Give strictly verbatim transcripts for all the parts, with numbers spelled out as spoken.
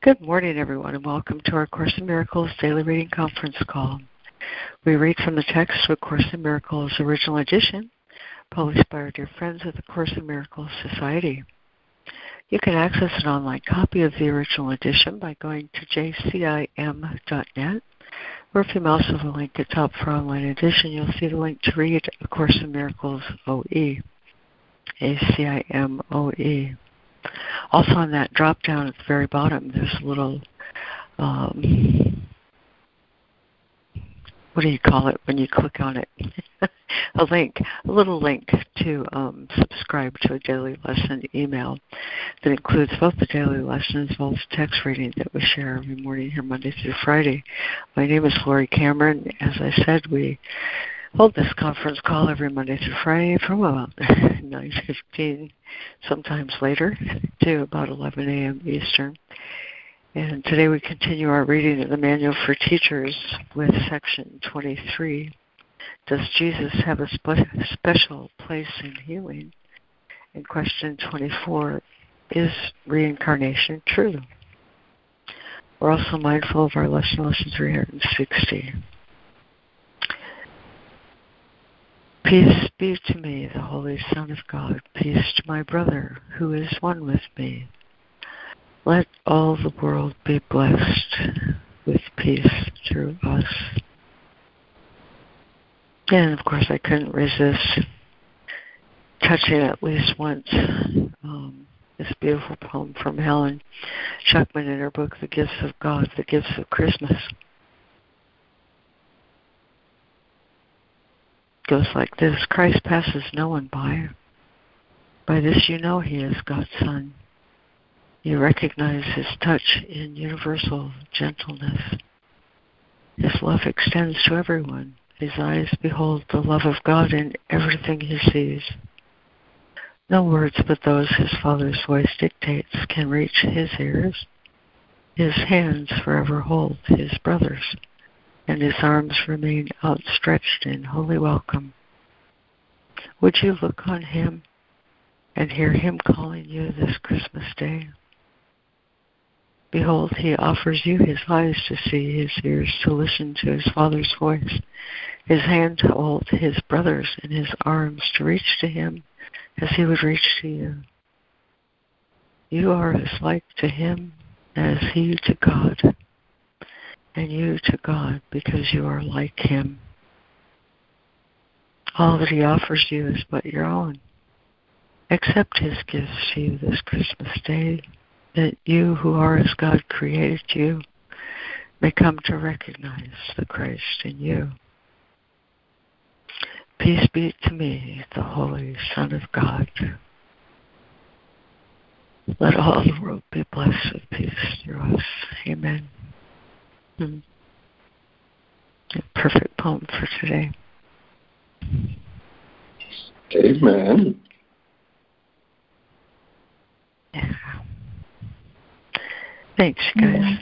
Good morning, everyone, and welcome to our Course in Miracles Daily Reading Conference Call. We read from the text of A Course in Miracles Original Edition, published by our dear friends at the Course in Miracles Society. You can access an online copy of the original edition by going to j c i m dot net, or if you mouse over the link at top for online edition, you'll see the link to read A Course in Miracles O E, A C I M O E. Also on that drop down at the very bottom, there's a little, um, what do you call it when you click on it? a link, a little link to um, subscribe to a daily lesson email that includes both the daily lesson as well as the text reading that we share every morning here Monday through Friday. My name is Lori Cameron. As I said, we hold this conference call every Monday through Friday from about nine fifteen, sometimes later, to about eleven a.m. Eastern. And today we continue our reading of the Manual for Teachers with Section twenty-three. Does Jesus have a spe- special place in healing? And question twenty-four, is reincarnation true? We're also mindful of our lesson, lesson three sixty. Peace be to me, the Holy Son of God. Peace to my brother, who is one with me. Let all the world be blessed with peace through us. And, of course, I couldn't resist touching at least once um, this beautiful poem from Helen Schucman in her book, The Gifts of God, The Gifts of Christmas. Goes like this. Christ passes no one by. By this you know he is God's Son. You recognize his touch in universal gentleness. His love extends to everyone. His eyes behold the love of God in everything he sees. No words but those his Father's voice dictates can reach his ears. His hands forever hold his brothers, and his arms remain outstretched in holy welcome. Would you look on him and hear him calling you this Christmas day? Behold, he offers you his eyes to see, his ears to listen to his Father's voice, his hand to hold his brothers, and his arms to reach to him as he would reach to you. You are as like to him as he to God, and you to God, because you are like him. All that he offers you is but your own. Accept his gifts to you this Christmas day, that you who are as God created you may come to recognize the Christ in you. Peace be to me, the Holy Son of God. Let all the world be blessed with peace through us. Amen. Mm. Perfect poem for today. Amen. Yeah. Thanks, guys.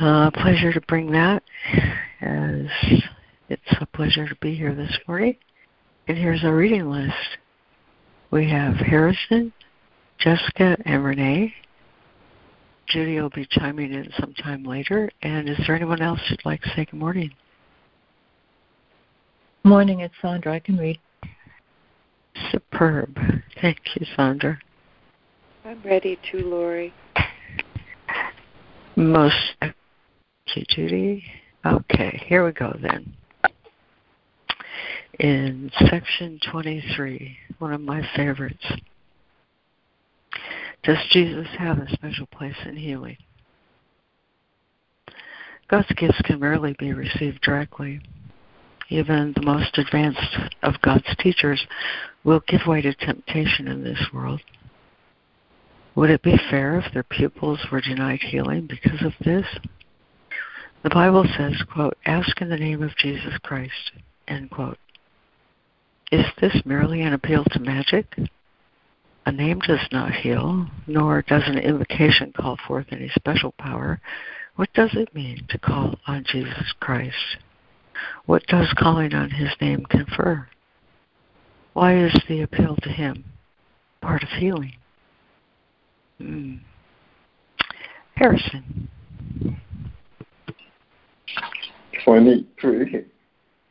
A uh, pleasure to bring that, as it's a pleasure to be here this morning. And here's our reading list. We have Harrison, Jessica, and Renee. Judy will be chiming in sometime later. And is there anyone else who'd like to say good morning? Morning, it's Sandra. I can read. Superb. Thank you, Sandra. I'm ready too, Lori. Most. Thank you, Judy. Okay, here we go then. In section twenty-three, one of my favorites. Does Jesus have a special place in healing? God's gifts can rarely be received directly. Even the most advanced of God's teachers will give way to temptation in this world. Would it be fair if their pupils were denied healing because of this? The Bible says, quote, ask in the name of Jesus Christ, end quote. Is this merely an appeal to magic? A name does not heal, nor does an invocation call forth any special power. What does it mean to call on Jesus Christ? What does calling on his name confer? Why is the appeal to him part of healing? Mm. Harrison. twenty-three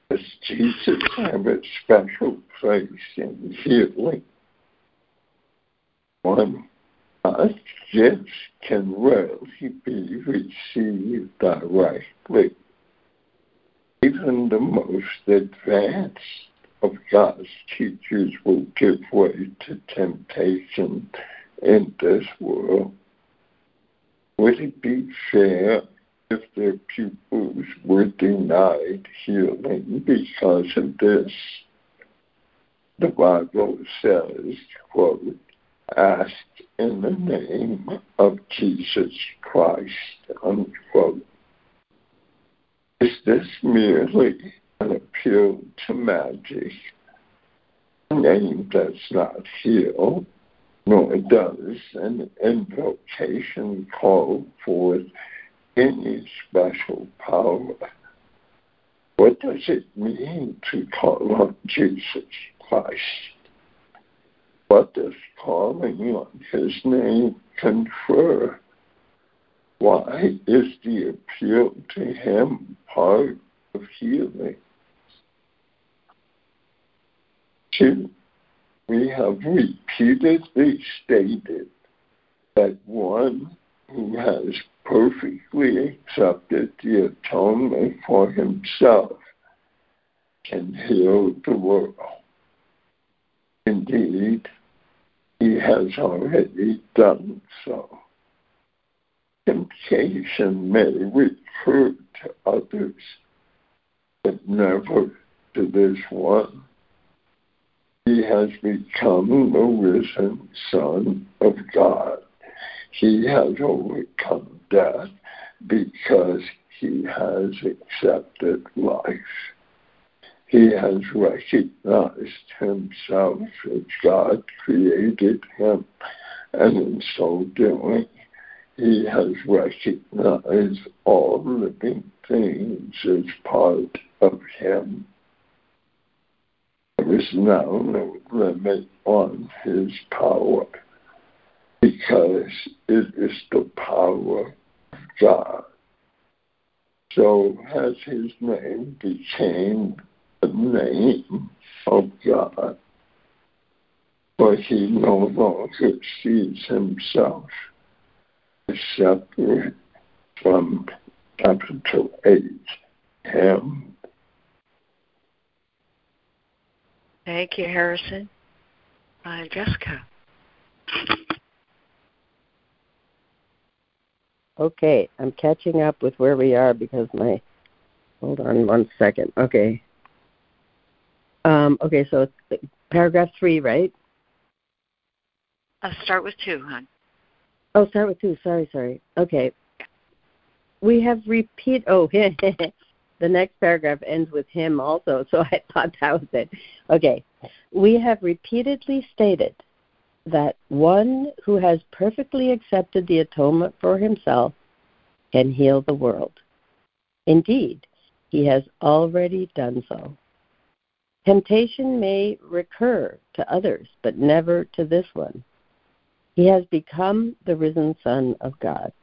Does Jesus have a special place in healing? One, our gifts can rarely be received directly. Even the most advanced of God's teachers will give way to temptation in this world. Would it be fair if their pupils were denied healing because of this? The Bible says, quote, "Ask in the name of Jesus Christ," unquote. Is this merely an appeal to magic? The name does not heal, nor does an invocation call forth any special power. What does it mean to call on Jesus Christ? What does calling on his name confer? Why is the appeal to him part of healing? Two, we have repeatedly stated that one who has perfectly accepted the atonement for himself can heal the world. Indeed, he has already done so. Temptation may recur to others, but never to this one. He has become the risen Son of God. He has overcome death because he has accepted life. He has recognized himself as God created him, and in so doing, he has recognized all living things as part of him. There is now no limit on his power, because it is the power of God. So has his name became the name of God, for he no longer sees himself as separate from capital H, him. Thank you, Harrison. Uh, Jessica. Okay, I'm catching up with where we are because my... Hold on one second. Okay. Um, okay, so it's paragraph three, right? I'll start with two, hon. Oh, start with two. Sorry, sorry. Okay. We have repeat. Oh, the next paragraph ends with him also, so I thought that was it. Okay. We have repeatedly stated that one who has perfectly accepted the atonement for himself can heal the world. Indeed, he has already done so. Temptation may recur to others, but never to this one. He has become the risen Son of God.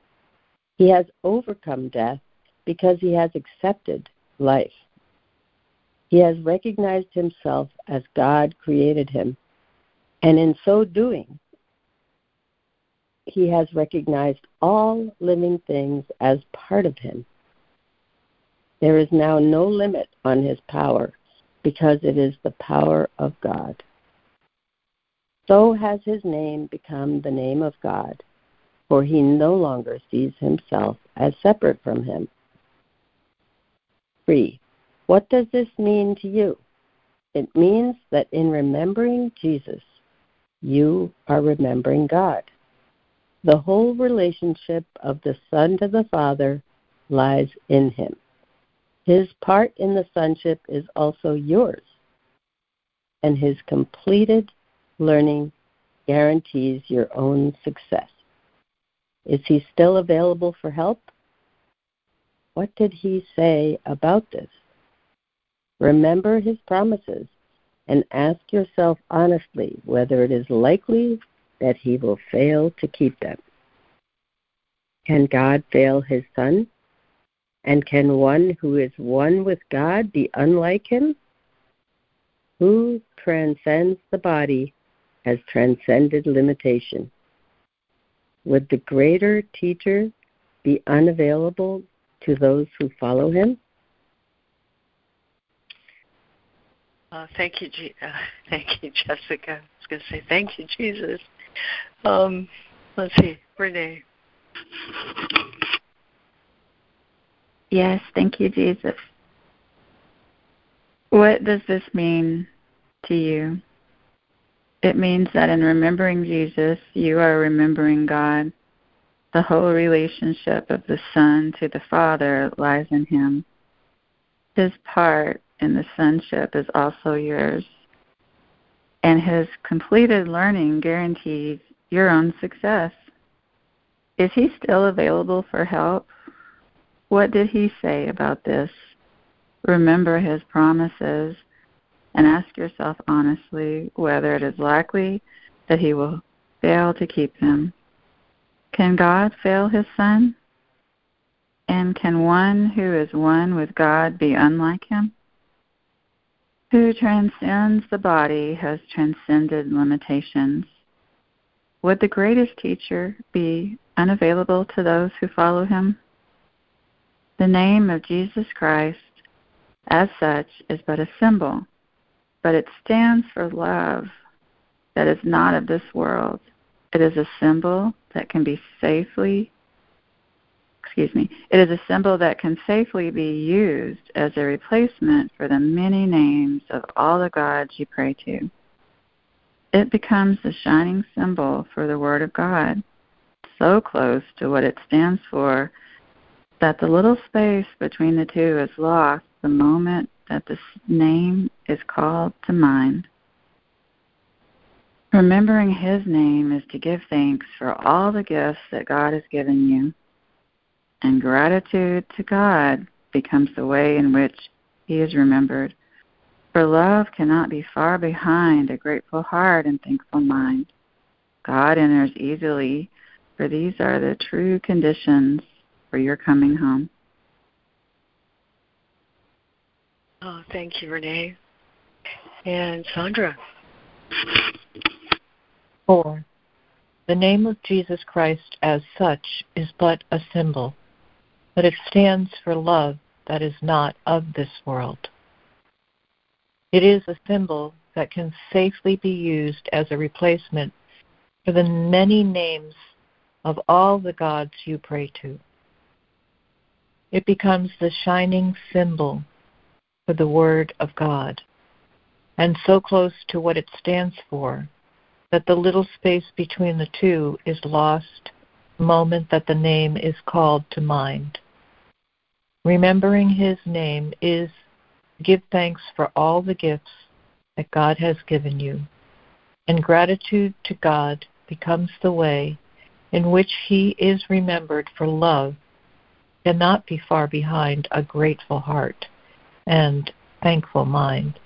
He has overcome death because he has accepted life. He has recognized himself as God created him, and in so doing, he has recognized all living things as part of him. There is now no limit on his power, because it is the power of God. So has his name become the name of God, for he no longer sees himself as separate from him. Three, what does this mean to you? It means that in remembering Jesus, you are remembering God. The whole relationship of the Son to the Father lies in him. His part in the sonship is also yours, and his completed learning guarantees your own success. Is he still available for help? What did he say about this? Remember his promises and ask yourself honestly whether it is likely that he will fail to keep them. Can God fail his Son? And can one who is one with God be unlike him? Who transcends the body has transcended limitation. Would the greater teacher be unavailable to those who follow him? Uh, thank you, G- uh, thank you, Jessica. I was going to say thank you, Jesus. Um, let's see, Renee. Yes, thank you, Jesus. What does this mean to you? It means that in remembering Jesus, you are remembering God. The whole relationship of the Son to the Father lies in him. His part in the sonship is also yours. And his completed learning guarantees your own success. Is he still available for help? What did he say about this? Remember his promises and ask yourself honestly whether it is likely that he will fail to keep them. Can God fail his Son? And can one who is one with God be unlike him? Who transcends the body has transcended limitations. Would the greatest teacher be unavailable to those who follow him? The name of Jesus Christ, as such, is but a symbol, but it stands for love that is not of this world. It is a symbol that can be safely, excuse me, it is a symbol that can safely be used as a replacement for the many names of all the gods you pray to. It becomes the shining symbol for the Word of God, so close to what it stands for that the little space between the two is lost the moment that this name is called to mind. Remembering his name is to give thanks for all the gifts that God has given you, and gratitude to God becomes the way in which he is remembered. For love cannot be far behind a grateful heart and thankful mind. God enters easily, for these are the true conditions for your coming home. Oh, thank you, Renee. And Sandra. Four. The name of Jesus Christ as such is but a symbol, but it stands for love that is not of this world. It is a symbol that can safely be used as a replacement for the many names of all the gods you pray to. It becomes the shining symbol for the Word of God, and so close to what it stands for that the little space between the two is lost the moment that the name is called to mind. Remembering his name is to give thanks for all the gifts that God has given you, and gratitude to God becomes the way in which he is remembered, for love cannot be far behind a grateful heart and thankful mind.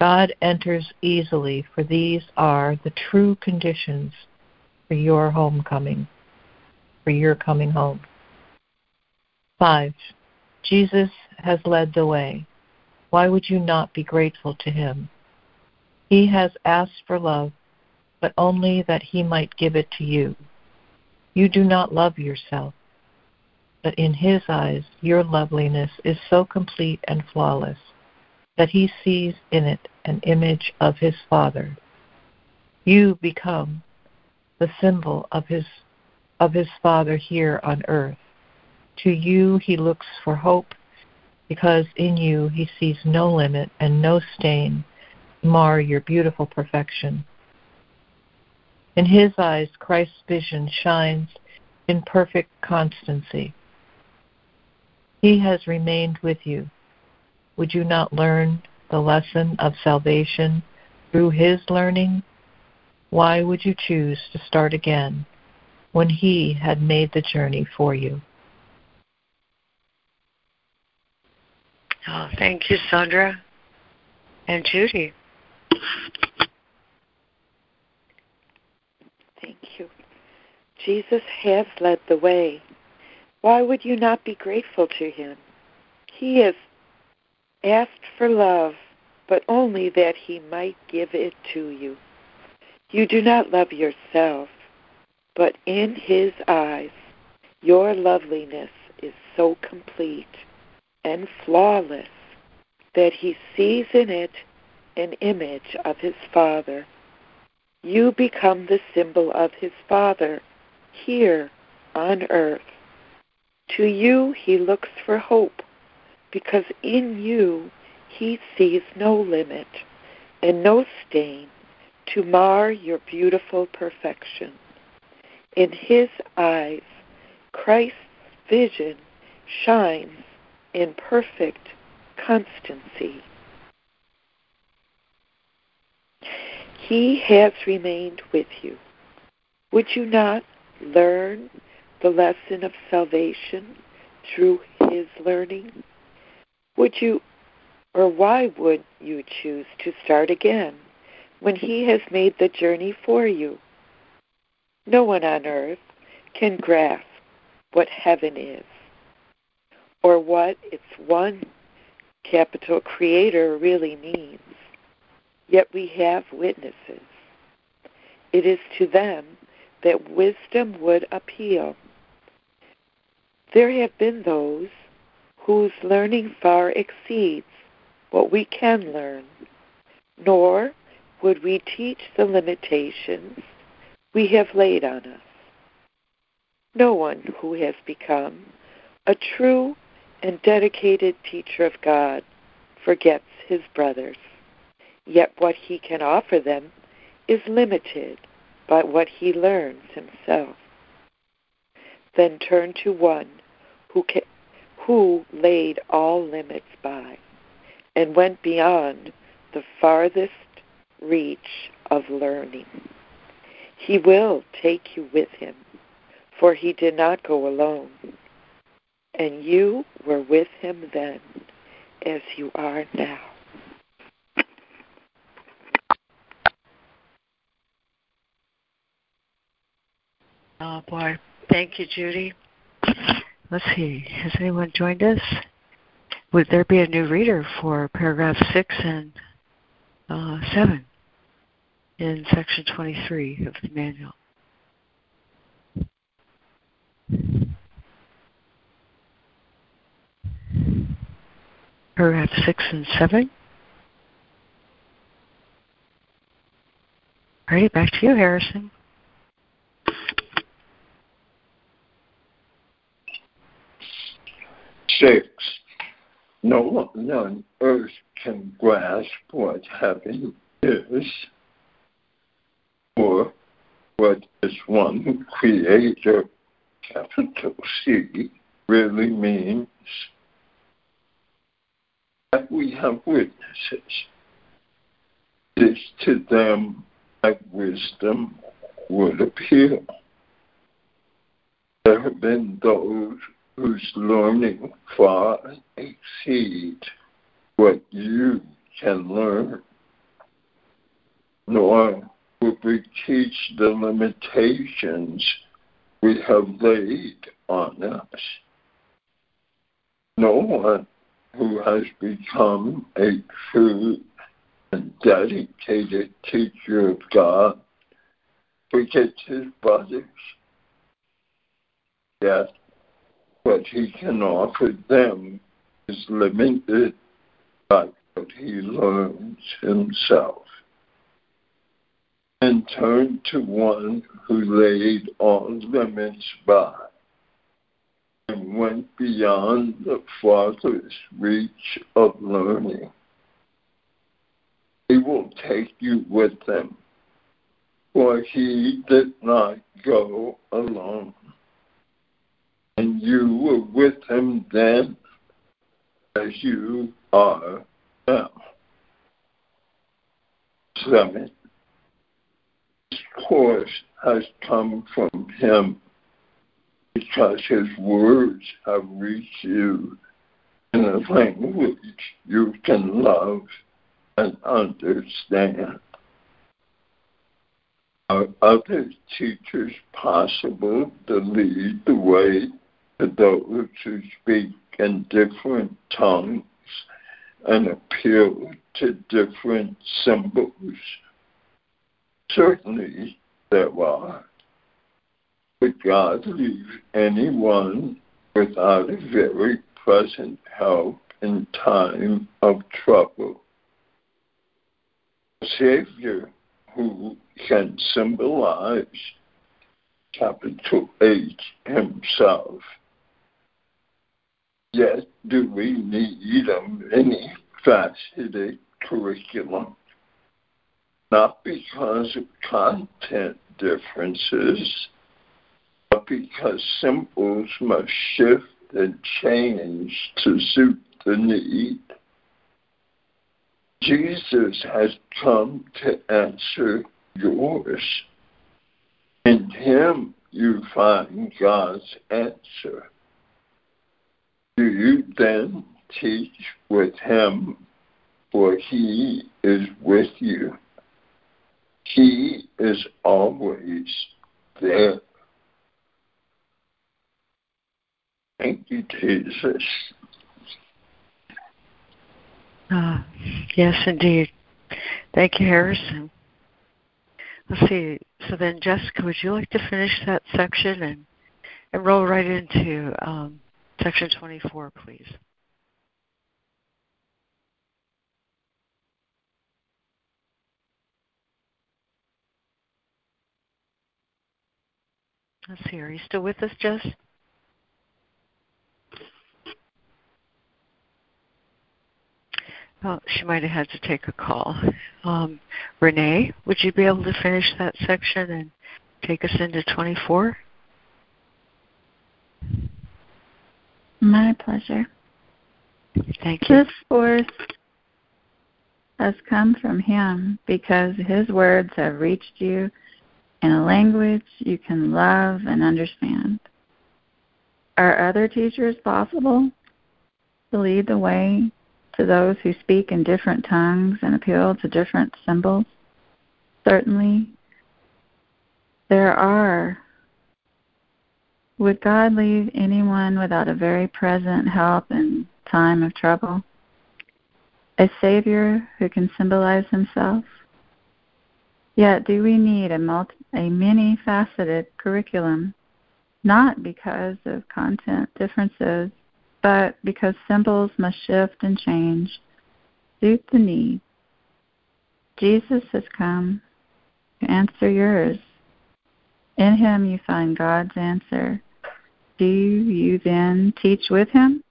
God enters easily, for these are the true conditions for your homecoming, for your coming home. Five. Jesus has led the way. Why would you not be grateful to him? He has asked for love, but only that he might give it to you. You do not love yourself, but in his eyes, your loveliness is so complete and flawless that he sees in it an image of his Father. You become the symbol of his of his Father here on earth. To you he looks for hope, because in you he sees no limit and no stain to mar your beautiful perfection. In his eyes, Christ's vision shines in perfect constancy. He has remained with you. Would you not learn the lesson of salvation through his learning? Why would you choose to start again when he had made the journey for you? Oh, thank you, Sandra and Judy. Jesus has led the way. Why would you not be grateful to him? He has asked for love, but only that he might give it to you. You do not love yourself, but in his eyes, your loveliness is so complete and flawless that he sees in it an image of his Father. You become the symbol of his Father here on earth. To you he looks for hope, because in you he sees no limit and no stain to mar your beautiful perfection. In his eyes, Christ's vision shines in perfect constancy. He has remained with you. Would you not learn the lesson of salvation through his learning? Would you, or why would you choose to start again when he has made the journey for you? No one on earth can grasp what heaven is, or what its one capital creator really means. Yet we have witnesses. It is to them that wisdom would appeal. There have been those whose learning far exceeds what we can learn, nor would we teach the limitations we have laid on us. No one who has become a true and dedicated teacher of God forgets his brothers, yet what he can offer them is limited by what he learns himself. Then turn to one who can, who laid all limits by and went beyond the farthest reach of learning. He will take you with him, for he did not go alone, and you were with him then, as you are now. Oh, boy. Thank you, Judy. Let's see. Has anyone joined us? Would there be a new reader for paragraph six and uh, seven in section twenty-three of the manual? Paragraph six and seven. All right, back to you, Harrison. Six. No one on earth can grasp what heaven is, or what this one creator, capital C, really means. That we have witnesses. It is to them that wisdom would appeal. There have been those whose learning far exceeds what you can learn, nor would we teach the limitations we have laid on us. No one who has become a true and dedicated teacher of God forgets his brothers. Yes. What he can offer them is limited by what he learns himself. And turn to one who laid all limits by and went beyond the farthest reach of learning. He will take you with him, for he did not go alone. And you were with him then, as you are now. Seven. This course has come from him, because his words have reached you in a language you can love and understand. are other teachers possible to lead the way to those who speak in different tongues and appeal to different symbols? Certainly there are. Would God leave anyone without a very present help in time of trouble? The Savior, who can symbolize capital H himself, yet do we need a many-faceted curriculum? Not because of content differences, but because symbols must shift and change to suit the need. Jesus has come to answer yours. In him you find God's answer. Do you then teach with him, for he is with you. He is always there. Thank you, Jesus. Uh, yes, indeed. Thank you, Harrison. Let's see. So then, Jessica, would you like to finish that section and, and roll right into um, section twenty-four, please? Let's see. Are you still with us, Jess? Well, she might have had to take a call. Um, Renee, would you be able to finish that section and take us into twenty-four? My pleasure. Thank you. This force has come from him because his words have reached you in a language you can love and understand. Are other teachers possible to lead the way to those who speak in different tongues and appeal to different symbols? Certainly, there are. Would God leave anyone without a very present help in time of trouble? A Savior who can symbolize himself? Yet do we need a, multi- a many-faceted curriculum, not because of content differences, but because symbols must shift and change, suit the need. Jesus has come to answer yours. In him you find God's answer. Do you then teach with him?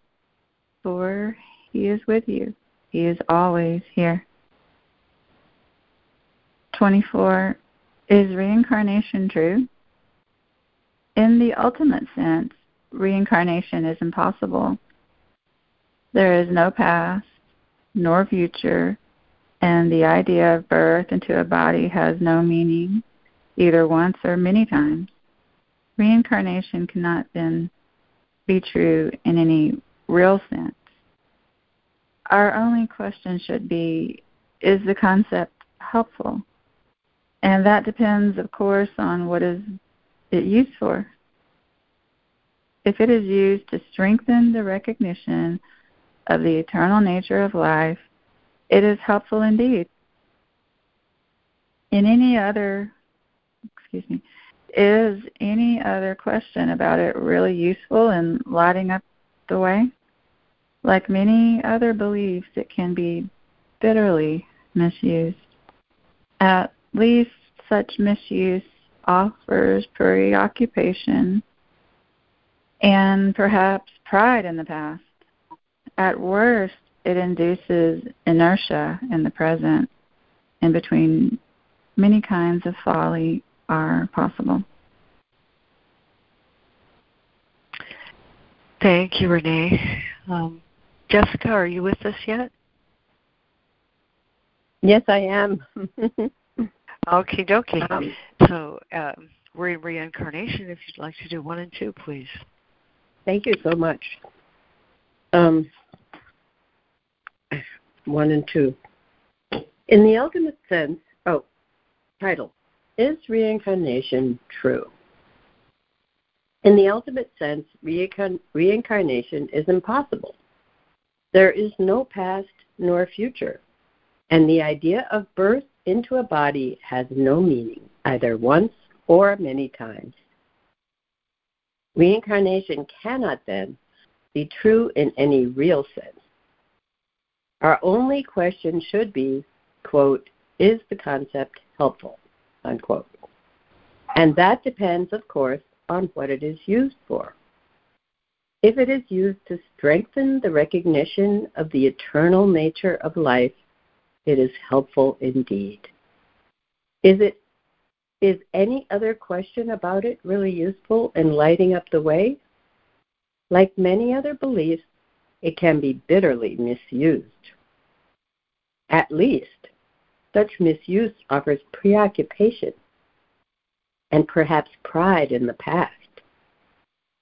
For he is with you. He is always here. twenty-four. Is reincarnation true? In the ultimate sense, reincarnation is impossible. There is no past nor future, and the idea of birth into a body has no meaning, either once or many times. Reincarnation cannot then be true in any real sense. Our only question should be, is the concept helpful? And that depends, of course, on what is it used for. If it is used to strengthen the recognition of the eternal nature of life, it is helpful indeed. In any other, excuse me, is any other question about it really useful in lighting up the way? Like many other beliefs, it can be bitterly misused. At least such misuse offers preoccupation and perhaps pride in the past. At worst, it induces inertia in the present. In between, many kinds of folly are possible. Thank you, Renee. Um, Jessica, are you with us yet? Yes, I am. Okie dokie. Um, so um, we're in reincarnation. If you'd like to do one and two, please. Thank you so much. Um, one and two. In the ultimate sense, oh, title. Is reincarnation true? In the ultimate sense, reincarn- reincarnation is impossible. There is no past nor future, and the idea of birth into a body has no meaning, either once or many times. Reincarnation cannot, then, be true in any real sense. Our only question should be, quote, is the concept helpful, unquote. And that depends, of course, on what it is used for. If it is used to strengthen the recognition of the eternal nature of life, it is helpful indeed. Is it Is any other question about it really useful in lighting up the way? Like many other beliefs, it can be bitterly misused. At least, such misuse offers preoccupation and perhaps pride in the past.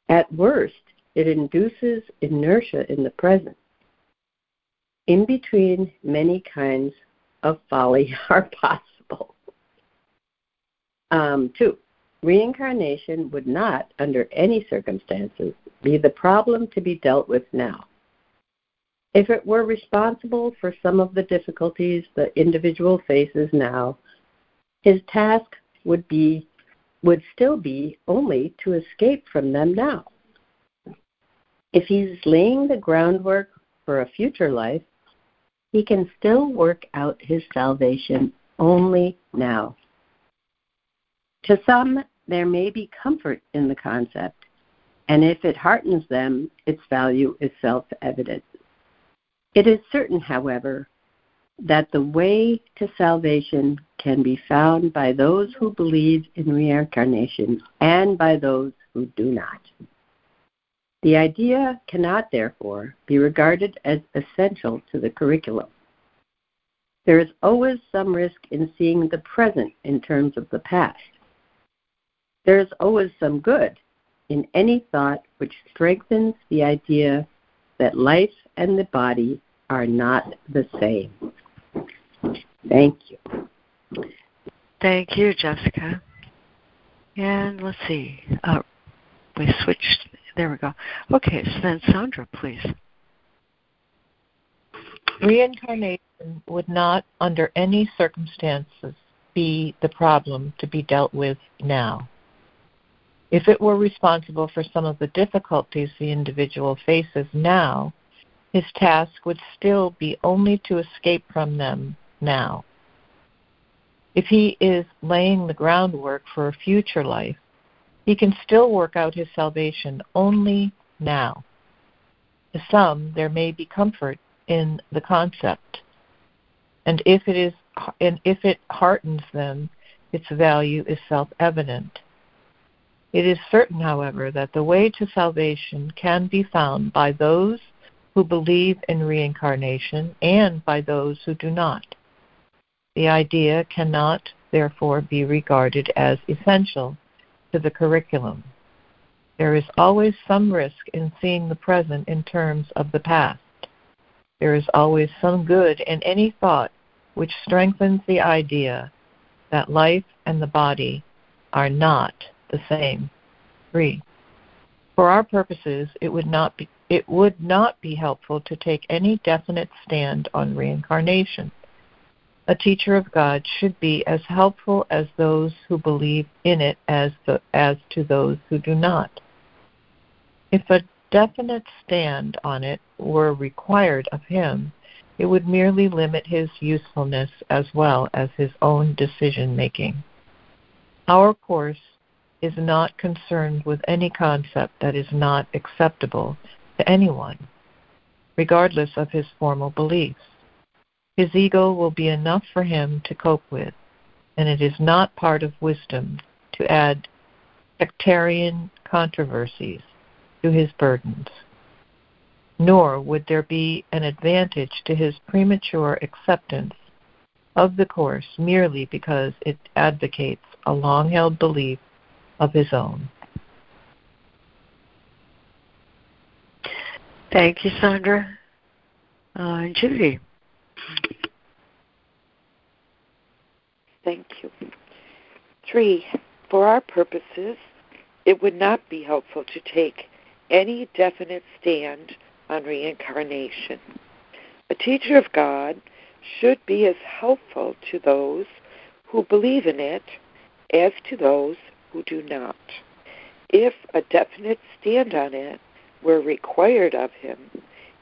At worst, it induces inertia in the present. In between, many kinds of folly are possible. Um, two, reincarnation would not, under any circumstances, be the problem to be dealt with now. If it were responsible for some of the difficulties the individual faces now, his task would be, would still be only to escape from them now. If he's laying the groundwork for a future life, he can still work out his salvation only now. To some, there may be comfort in the concept, and if it heartens them, its value is self-evident. It is certain, however, that the way to salvation can be found by those who believe in reincarnation and by those who do not. The idea cannot, therefore, be regarded as essential to the curriculum. There is always some risk in seeing the present in terms of the past. There is always some good in any thought which strengthens the idea that life and the body are not the same. Thank you. Thank you, Jessica. And let's see. Uh, we switched. There we go. Okay, so then Sandra, please. Reincarnation would not, under any circumstances, be the problem to be dealt with now. If it were responsible for some of the difficulties the individual faces now, his task would still be only to escape from them now. If he is laying the groundwork for a future life, he can still work out his salvation only now. To some, there may be comfort in the concept, and if it is, and if it heartens them, its value is self-evident. It is certain, however, that the way to salvation can be found by those who believe in reincarnation and by those who do not. The idea cannot, therefore, be regarded as essential to the curriculum. There is always some risk in seeing the present in terms of the past. There is always some good in any thought which strengthens the idea that life and the body are not the same. Three, for our purposes, it would not be it would not be helpful to take any definite stand on reincarnation. A teacher of God should be as helpful as those who believe in it as the, as to those who do not. If a definite stand on it were required of him, it would merely limit his usefulness as well as his own decision-making. Our course is not concerned with any concept that is not acceptable to anyone, regardless of his formal beliefs. His ego will be enough for him to cope with, and it is not part of wisdom to add sectarian controversies to his burdens. Nor would there be an advantage to his premature acceptance of the course merely because it advocates a long-held belief of his own. Thank you, Sandra. Uh, and Judy. Thank you. Three, for our purposes, it would not be helpful to take any definite stand on reincarnation. A teacher of God should be as helpful to those who believe in it as to those who do not. If a definite stand on it were required of him,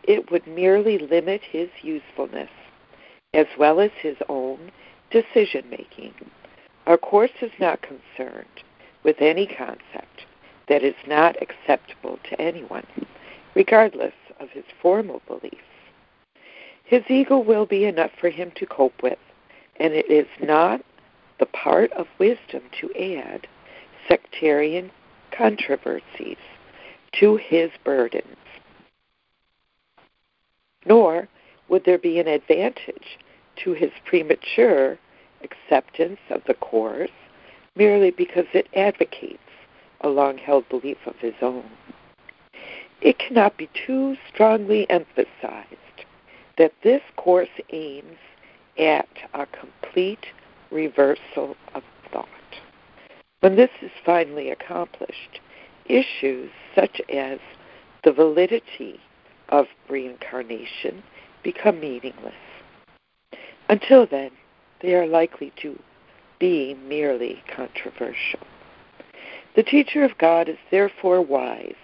it would merely limit his usefulness, as well as his own decision-making. Our Course is not concerned with any concept that is not acceptable to anyone, regardless of his formal beliefs. His ego will be enough for him to cope with, and it is not the part of wisdom to add sectarian controversies to his burdens. Nor would there be an advantage to his premature acceptance of the Course merely because it advocates a long-held belief of his own. It cannot be too strongly emphasized that this Course aims at a complete reversal of thought. When this is finally accomplished, issues such as the validity of reincarnation become meaningless. Until then, they are likely to be merely controversial. The teacher of God is therefore wise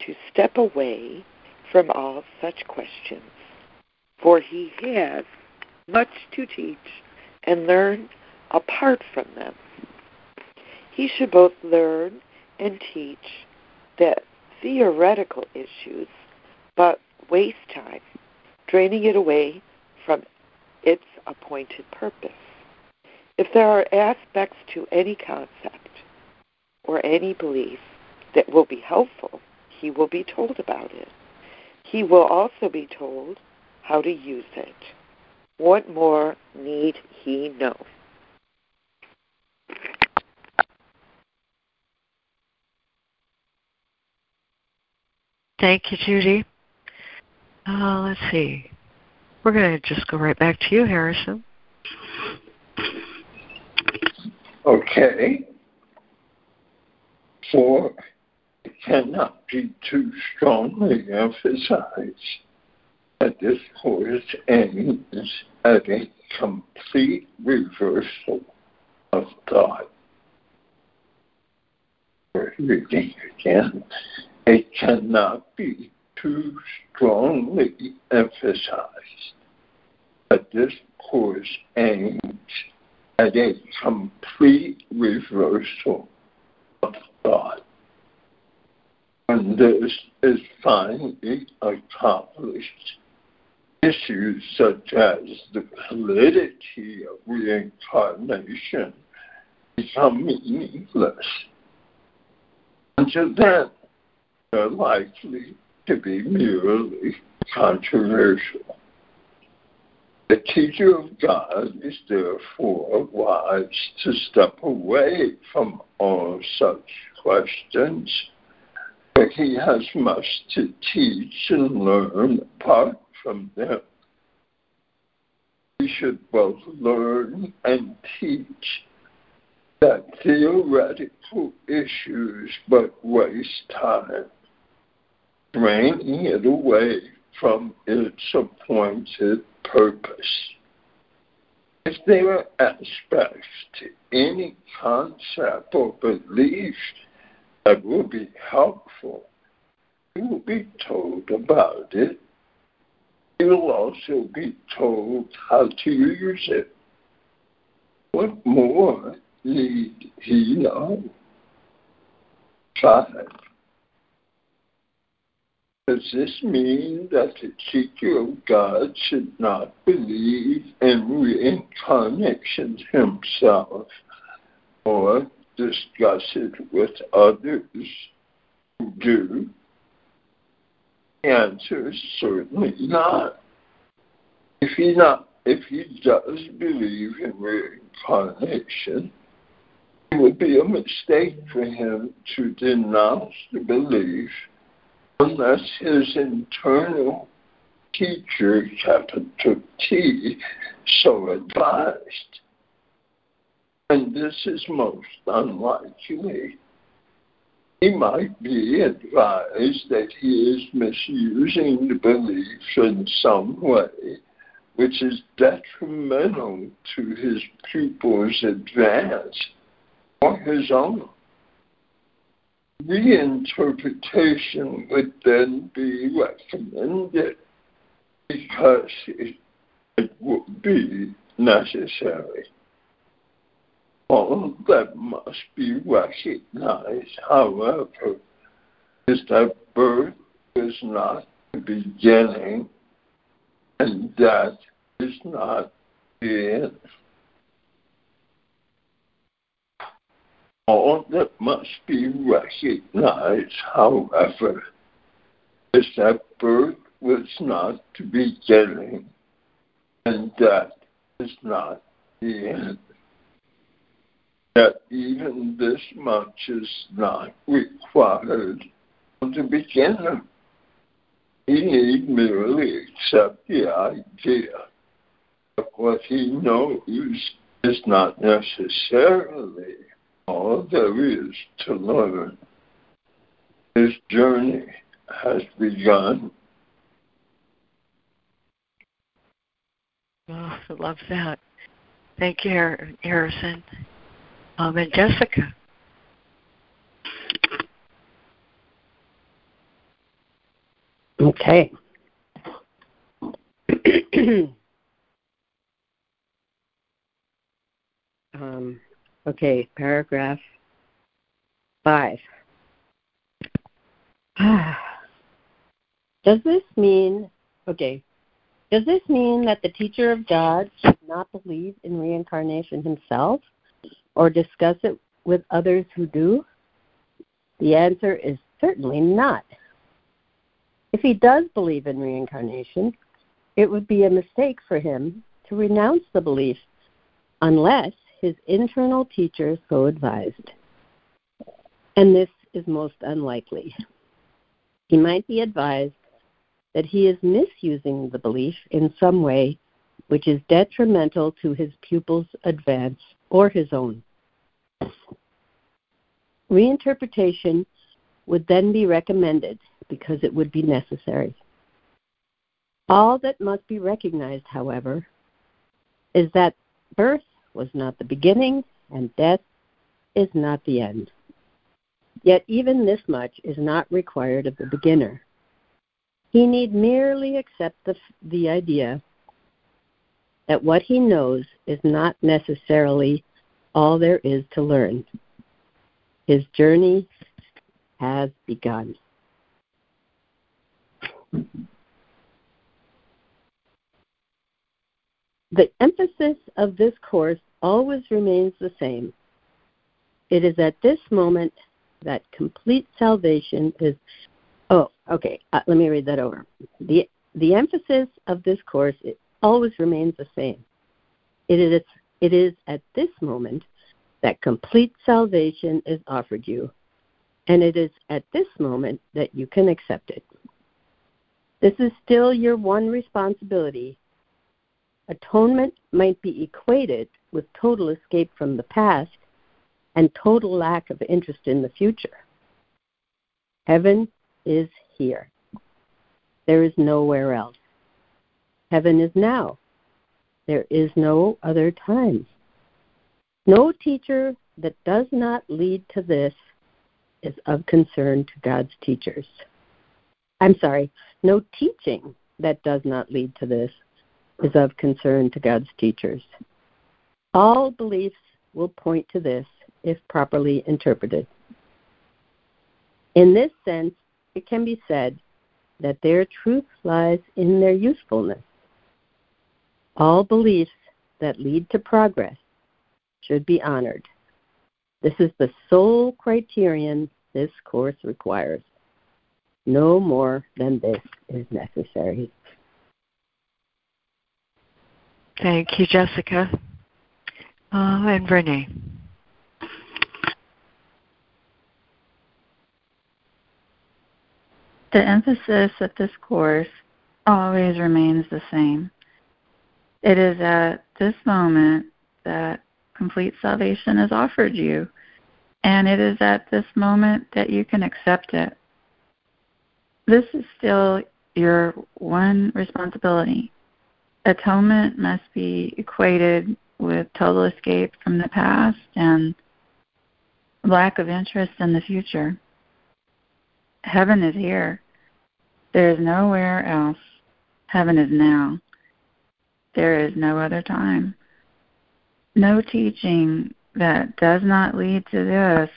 to step away from all such questions, for he has much to teach and learn apart from them. He should both learn and teach that theoretical issues, but waste time, draining it away from its appointed purpose. If there are aspects to any concept or any belief that will be helpful, he will be told about it. He will also be told how to use it. What more need he know? Thank you, Judy. Uh, let's see. We're going to just go right back to you, Harrison. Okay. For it cannot be too strongly emphasized that this Course aims at a complete reversal of thought. We're reading again. It cannot be too strongly emphasized that this Course aims at a complete reversal of thought. When this is finally accomplished, issues such as the validity of reincarnation become meaningless. Until then, they're likely to be merely controversial. The teacher of God is therefore wise to step away from all such questions, but he has much to teach and learn apart from them. He should both learn and teach that theoretical issues but waste time, draining it away from its appointed purpose. If there are aspects to any concept or belief that will be helpful, he will be told about it. He will also be told how to use it. What more need he know? Five. Does this mean that the teacher of God should not believe in reincarnation himself or discuss it with others who do? The answer is certainly not. If he, not, if he does believe in reincarnation, it would be a mistake for him to denounce the belief unless his internal teacher, capital T, so advised. and this is most unlikely. He might be advised that he is misusing the beliefs in some way, which is detrimental to his pupil's advance or his own. Reinterpretation would then be recommended because it, it would be necessary. All that must be recognized, however, is that birth is not the beginning and death is not the end. All that must be recognized, however, is that birth was not the beginning and death is not the end. That even this much is not required from the beginner. He need merely accept the idea that what he knows is not necessarily all there is to learn. His journey has begun. Oh, I love that. Thank you, Harrison. Um, and Jessica. Okay. um, okay, paragraph five. Does this mean, okay, does this mean that the teacher of God should not believe in reincarnation himself, or discuss it with others who do? The answer is certainly not. If he does believe in reincarnation, it would be a mistake for him to renounce the belief unless his internal teacher so advised. And this is most unlikely. He might be advised that he is misusing the belief in some way which is detrimental to his pupil's advance or his own. Reinterpretation would then be recommended because it would be necessary. All that must be recognized, however, is that birth was not the beginning and death is not the end. Yet even this much is not required of the beginner. He need merely accept the, the idea that what he knows is not necessarily all there is to learn. His journey has begun. The emphasis of this course always remains the same. It is at this moment that complete salvation is... Oh, okay, uh, let me read that over. The, the emphasis of this course is always remains the same. It is, it is at this moment that complete salvation is offered you, and it is at this moment that you can accept it. This is still your one responsibility. Atonement might be equated with total escape from the past and total lack of interest in the future. Heaven is here. There is nowhere else. Heaven is now. There is no other time. No teacher that does not lead to this is of concern to God's teachers. I'm sorry, no teaching that does not lead to this is of concern to God's teachers. All beliefs will point to this if properly interpreted. In this sense, it can be said that their truth lies in their usefulness. All beliefs that lead to progress should be honored. This is the sole criterion this course requires. No more than this is necessary. Thank you, Jessica. Uh, and Renee. The emphasis of this course always remains the same. It is at this moment that complete salvation is offered you. And it is at this moment that you can accept it. This is still your one responsibility. Atonement must be equated with total escape from the past and lack of interest in the future. Heaven is here. There is nowhere else. Heaven is now. There is no other time. No teaching that does not lead to this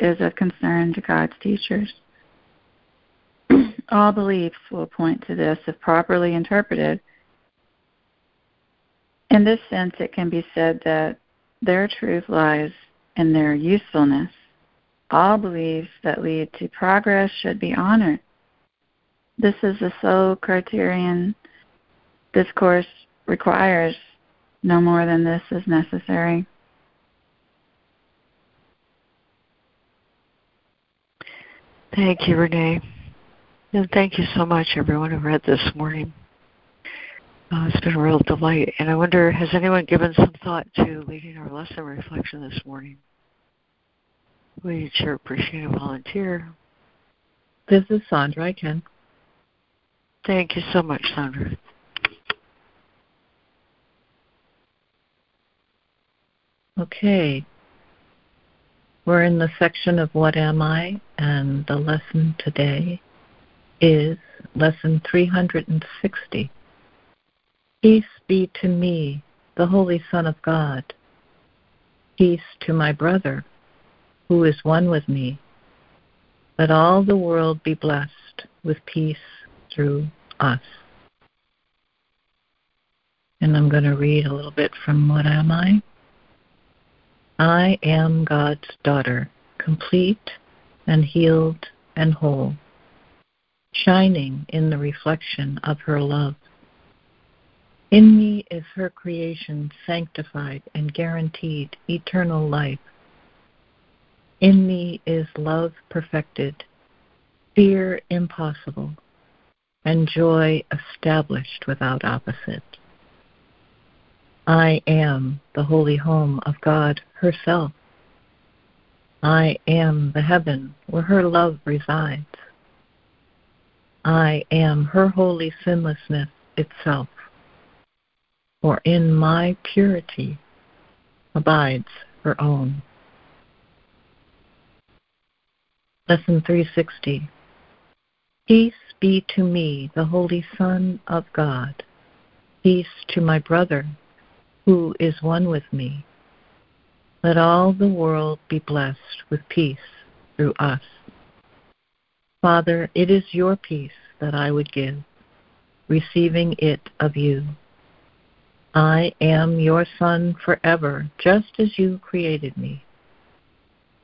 is of concern to God's teachers. All beliefs will point to this if properly interpreted. In this sense, it can be said that their truth lies in their usefulness. All beliefs that lead to progress should be honored. This is the sole criterion. This course requires no more than this is necessary. Thank you, Renee. And thank you so much, everyone who read this morning. Uh, it's been a real delight. And I wonder, has anyone given some thought to leading our lesson reflection this morning? We'd sure appreciate a volunteer. This is Sandra. I can. Thank you so much, Sandra. Okay. We're in the section of What Am I? And the lesson today is lesson three hundred sixty. Peace be to me, the Holy Son of God. Peace to my brother, who is one with me. Let all the world be blessed with peace through us. And I'm going to read a little bit from What Am I? I am God's daughter, complete and healed and whole, shining in the reflection of her love. In me is her creation sanctified and guaranteed eternal life. In me is love perfected, fear impossible, and joy established without opposite. I am the holy home of God herself. I am the heaven where her love resides. I am her holy sinlessness itself. For in my purity abides her own. Lesson three sixty. Peace be to me, the Holy Son of God. Peace to my brother, who is one with me. Let all the world be blessed with peace through us. Father, it is your peace that I would give, receiving it of you. I am your son forever, just as you created me.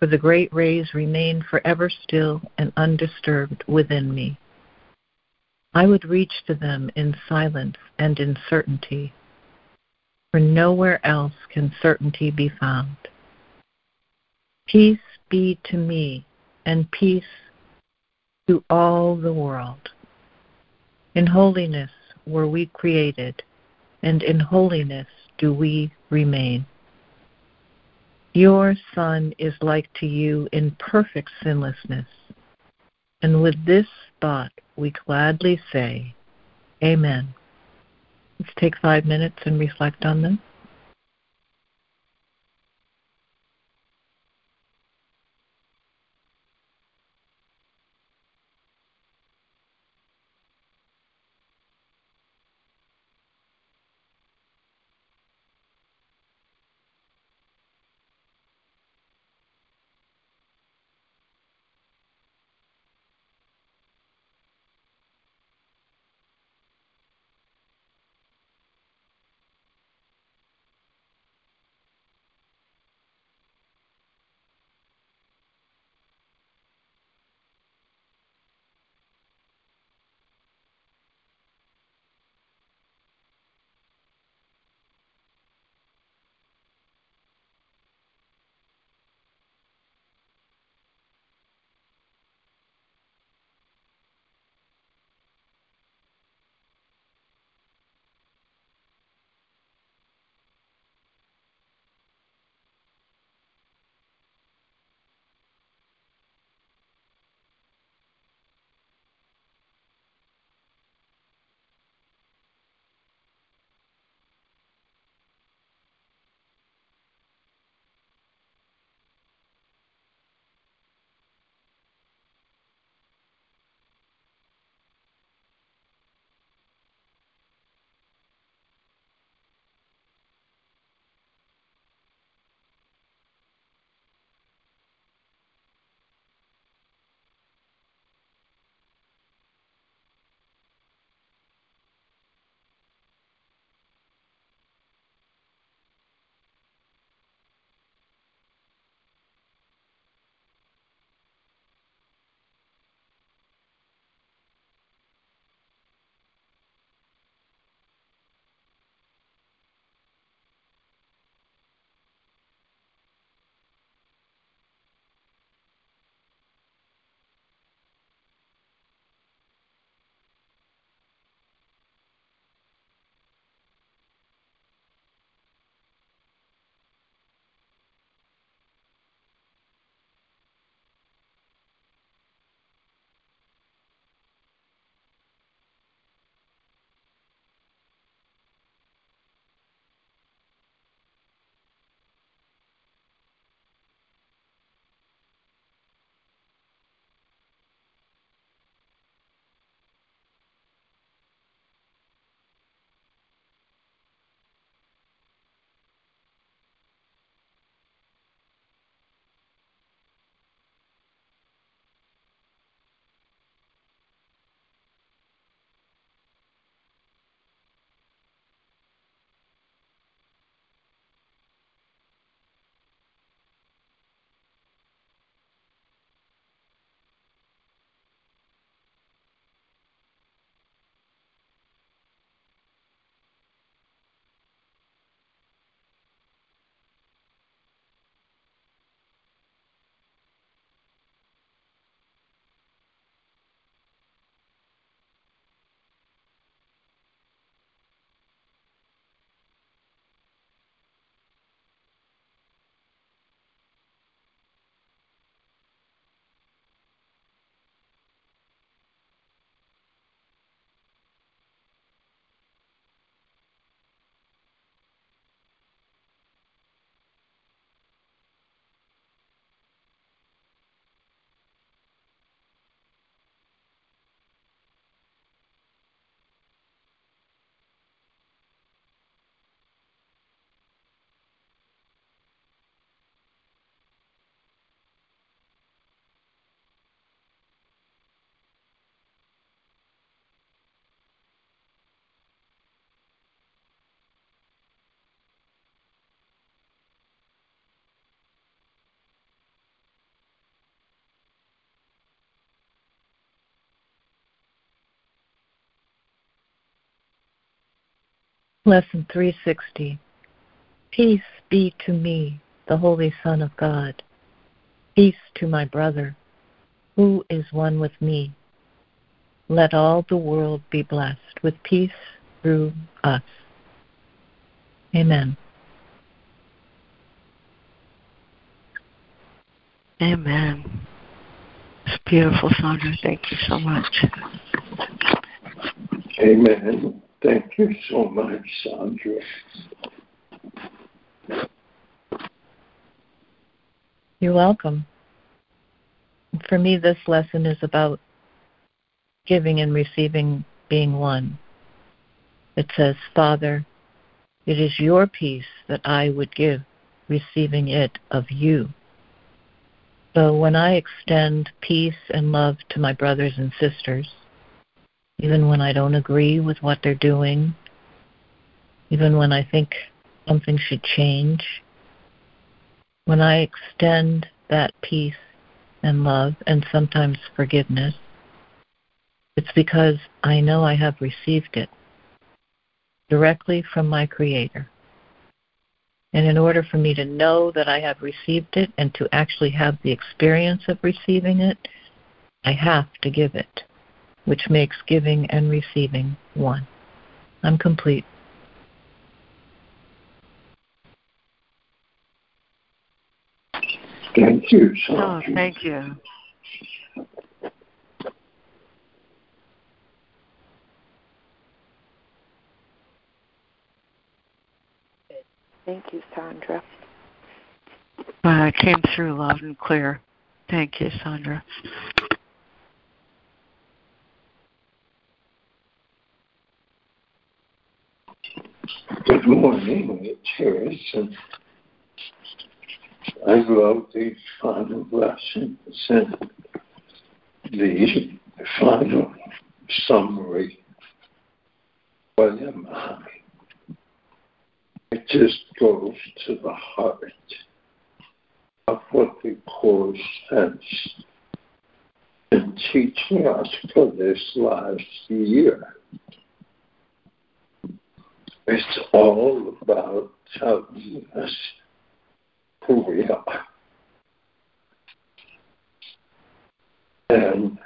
For the great rays remain forever still and undisturbed within me. I would reach to them in silence and in certainty, for nowhere else can certainty be found. Peace be to me, and peace to all the world. In holiness were we created, and in holiness do we remain. Your Son is like to you in perfect sinlessness, and with this thought we gladly say, Amen. Let's take five minutes and reflect on them. Lesson three sixty. Peace be to me, the Holy Son of God. Peace to my brother, who is one with me. Let all the world be blessed with peace through us. Amen. Amen. It's beautiful, Sandra. Thank you so much. Amen. Thank you so much, Sandra. You're welcome. For me, this lesson is about giving and receiving being one. It says, Father, it is your peace that I would give, receiving it of you. So when I extend peace and love to my brothers and sisters, even when I don't agree with what they're doing, even when I think something should change, when I extend that peace and love and sometimes forgiveness, it's because I know I have received it directly from my Creator. And in order for me to know that I have received it and to actually have the experience of receiving it, I have to give it, which makes giving and receiving one. I'm complete. Thank you. Oh, thank you. Thank you, Sandra. Uh, it came through loud and clear. Thank you, Sandra. Good morning, it's Harrison. I love these final lessons and the final summary. What am I? It just goes to the heart of what the Course has been teaching us for this last year. It's all about telling us who we are. And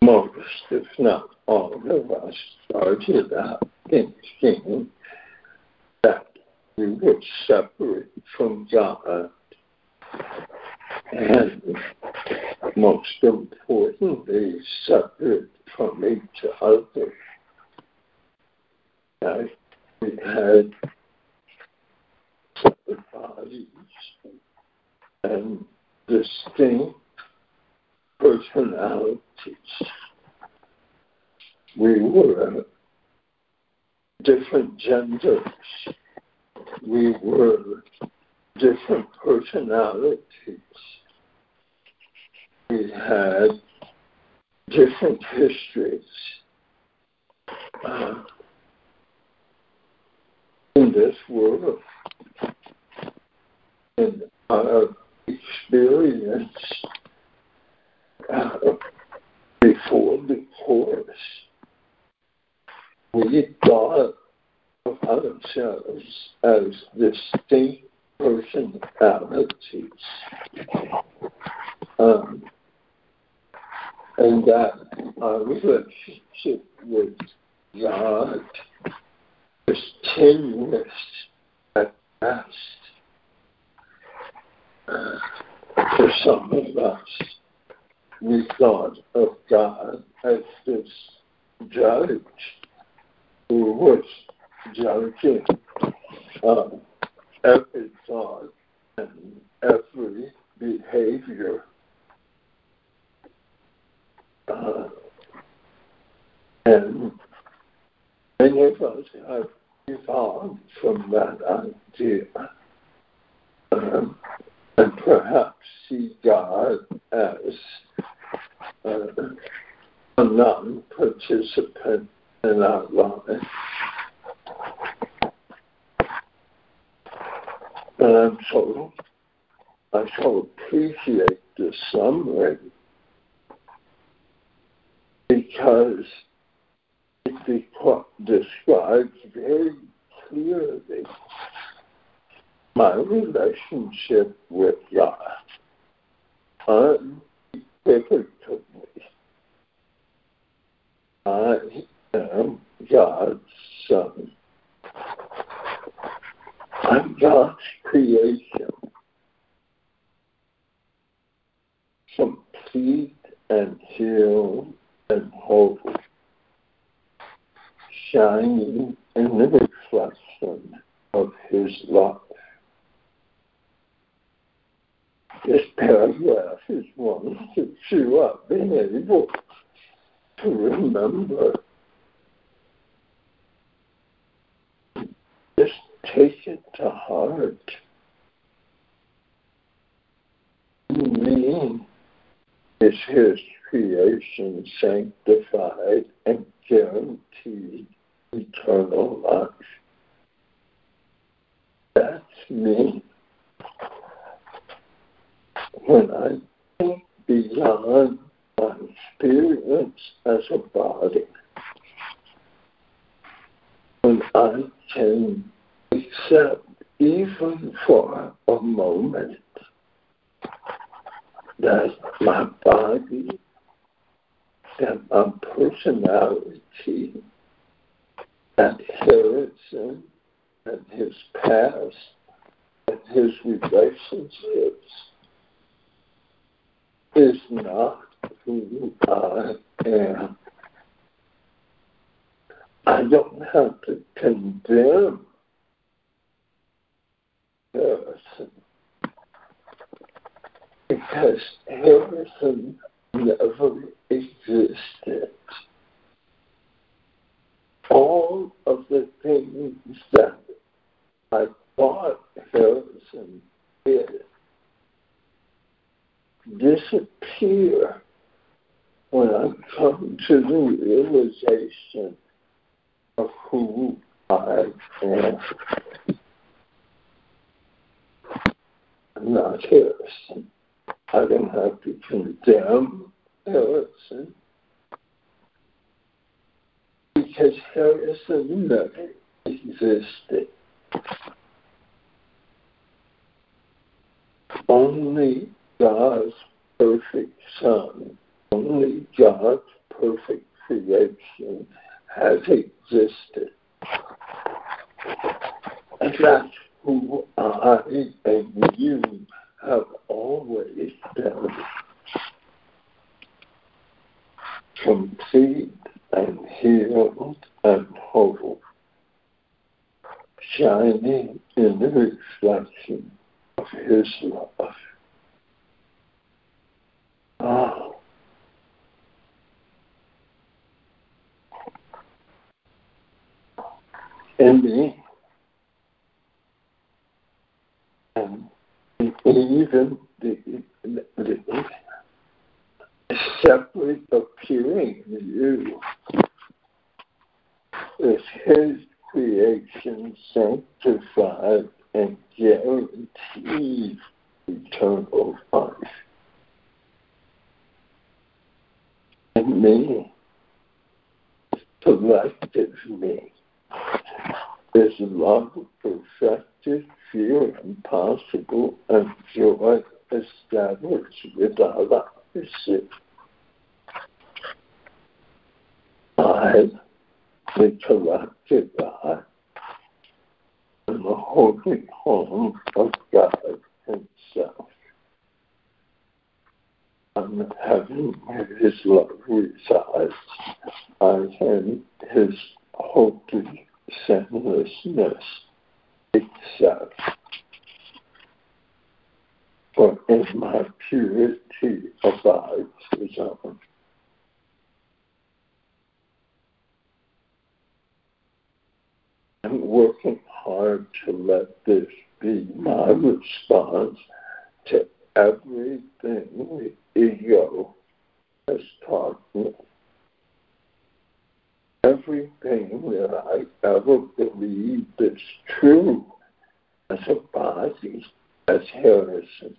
most, if not all of us, started out thinking that we were separate from God. And most importantly, separate from each other. That we had separate bodies and distinct personalities. We were different genders. We were different personalities. We had different histories. Uh, in this world, in our experience uh, before the Course, we thought of ourselves as distinct personalities. Um, and that our relationship with God is tenuous at best. Uh, for some of us, we thought of God as this judge who was judging um, every thought and every behavior. Uh, and many of us have evolved from that idea um, and perhaps see God as uh, a non-participant in our life. And I'm so, I so appreciate the summary because this book describes very clearly my relationship with God. Unequivocally, I am God's son. I'm God's creation, complete and healed and whole, shining in the reflection of His love. This paragraph is one that you are being able to remember. Just take it to heart. Me is His creation, sanctified and guaranteed eternal life. That's me. When I think beyond my experience as a body, when I can accept even for a moment that my body, that my personality, that Harrison and his past and his relationships is not who I am. I don't have to condemn Harrison, because Harrison never existed. All of the things that I thought Harrison did disappear when I come to the realization of who I am. I'm not Harrison. I don't have to condemn Harrison, because Harrison never existed. Only God's perfect Son, only God's perfect creation has existed. And that's who I and you have always been. Complete and healed and whole, shining in the reflection of His love. Oh. In me, and even the, the separate appearing you is His creation, sanctified and guaranteed eternal life. And me, selective me, is love, perfected, fear impossible, and joy established without opposite. I, the collective I, am the holy home of God Himself. I'm heaven where His love resides. I am His holy sinlessness itself. For in my purity abides His own. I'm working hard to let this be my response to everything the ego has taught me. Everything that I ever believed is true as a body, as Harrison.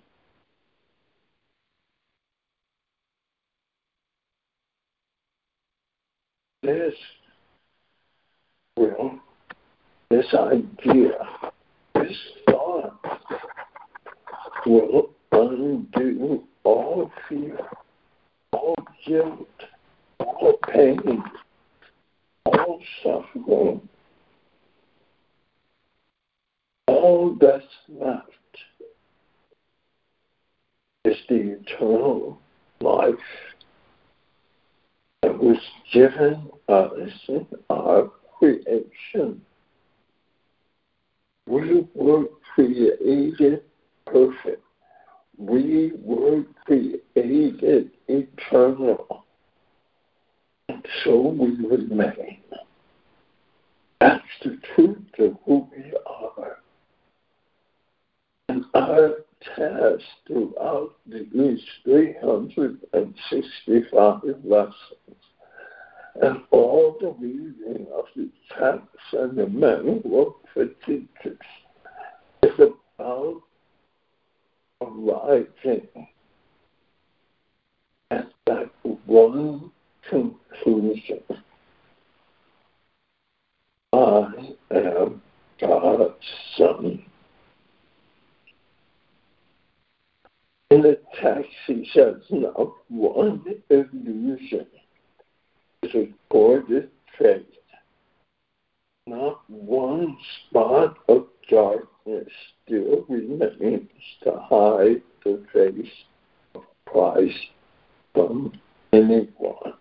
This this idea, this thought, will undo all fear, all guilt, all pain, all suffering, all that's left is the eternal life that was given us in our creation. We were created perfect. We were created eternal. And so we remain. That's the truth of who we are. And our task throughout these three hundred sixty-five lessons and all the reading of the texts and the manual for teachers is about arriving at that one conclusion. I am God's Son. In the text, he says, not one illusion is accorded faith, not one spot of darkness still remains to hide the face of Christ from anyone.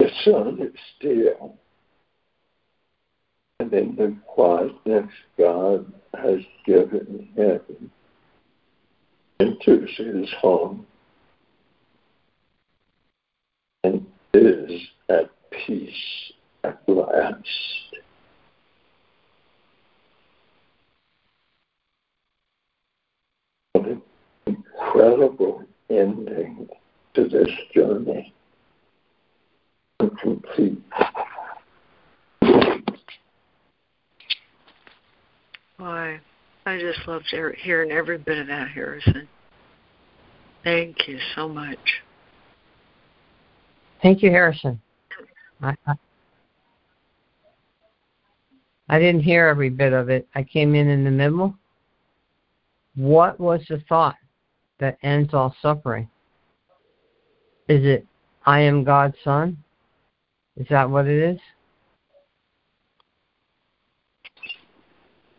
The sun is still, and in the quietness God has given him, enters his home and is at peace at last. What an incredible ending to this journey. Complete. Why, I just loved hearing every bit of that, Harrison. Thank you so much. Thank you, Harrison. I, I, I didn't hear every bit of it. I came in in the middle. What was the thought that ends all suffering? Is it, I am God's Son? Is that what it is?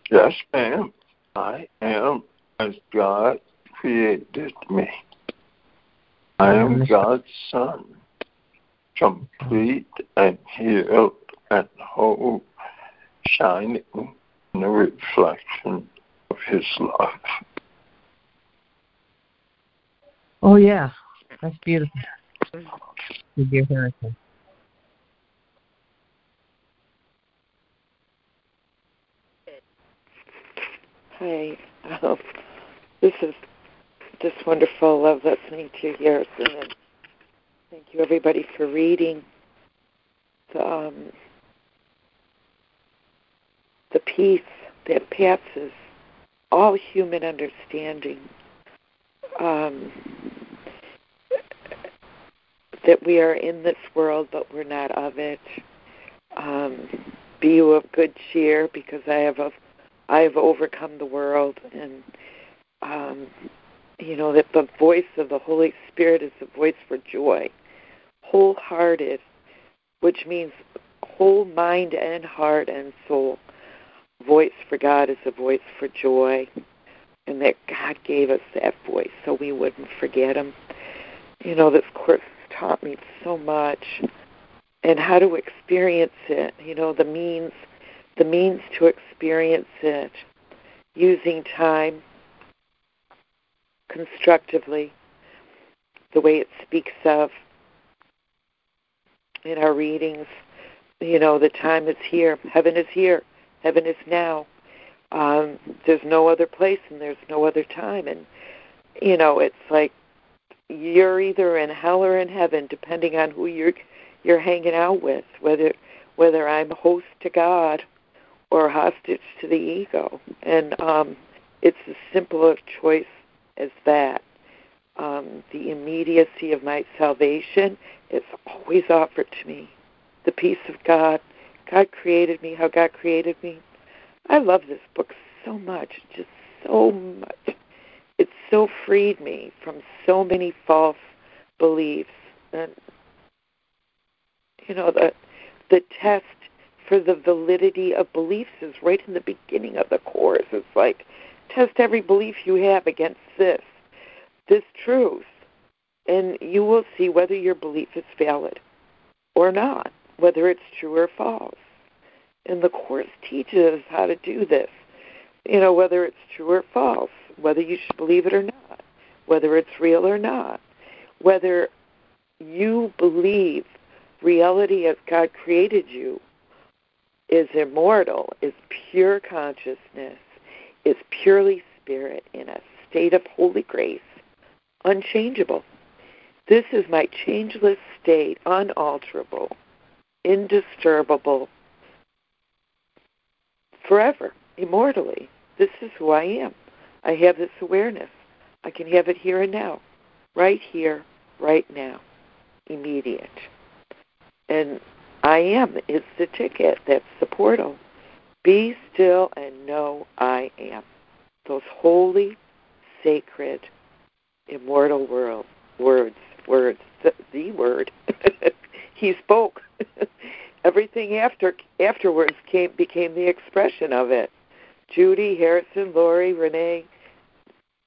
Yes, ma'am. I am as God created me. I am God's Son, complete and healed and whole, shining in the reflection of His love. Oh, yeah. That's beautiful. Thank you, Harrison. Hi, I hope this is just wonderful. Love listening to you, Harrison. And thank you, everybody, for reading. The, um, the peace that passes all human understanding, um, that we are in this world, but we're not of it. Um, be you of good cheer, because I have a I have overcome the world, and, um, you know, that the voice of the Holy Spirit is the voice for joy, wholehearted, which means whole mind and heart and soul. Voice for God is a voice for joy, and that God gave us that voice so we wouldn't forget Him. You know, this course taught me so much, and how to experience it, you know, the means the means to experience it, using time constructively, the way it speaks of in our readings, you know, the time is here, heaven is here, heaven is now, um, there's no other place and there's no other time, and, you know, it's like you're either in hell or in heaven, depending on who you're, you're hanging out with, whether, whether I'm host to God or hostage to the ego. And um, it's a simple choice as that. Um, the immediacy of my salvation is always offered to me. The peace of God. God created me, how God created me. I love this book so much, just so much. It's so freed me from so many false beliefs. And, you know, the, the test for the validity of beliefs is right in the beginning of the Course. It's like, test every belief you have against this, this truth, and you will see whether your belief is valid or not, whether it's true or false. And the Course teaches us how to do this, you know, whether it's true or false, whether you should believe it or not, whether it's real or not, whether you believe reality as God created you is immortal, is pure consciousness, is purely spirit in a state of holy grace, unchangeable. This is my changeless state, unalterable, indisturbable, forever, immortally. This is who I am. I have this awareness. I can have it here and now, right here, right now, immediate. And I am is the ticket. That's the portal. Be still and know I am. Those holy, sacred, immortal world, words, words, the, the word. He spoke. Everything after afterwards came became the expression of it. Judy, Harrison, Lori, Renee,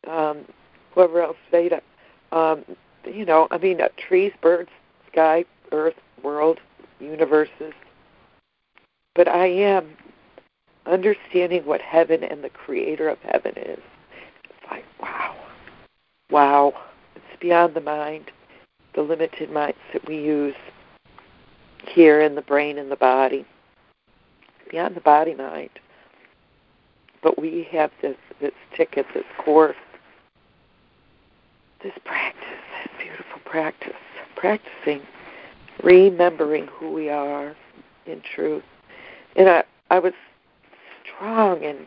um, whoever else stayed up. Um, you know, I mean, uh, trees, birds, sky, earth, world, universes. But I am understanding what heaven and the creator of heaven is. It's like, wow. Wow. It's beyond the mind, the limited minds that we use here in the brain and the body. Beyond the body mind. But we have this, this ticket, this course, this practice, this beautiful practice, practicing, remembering who we are in truth. And I, I was strong in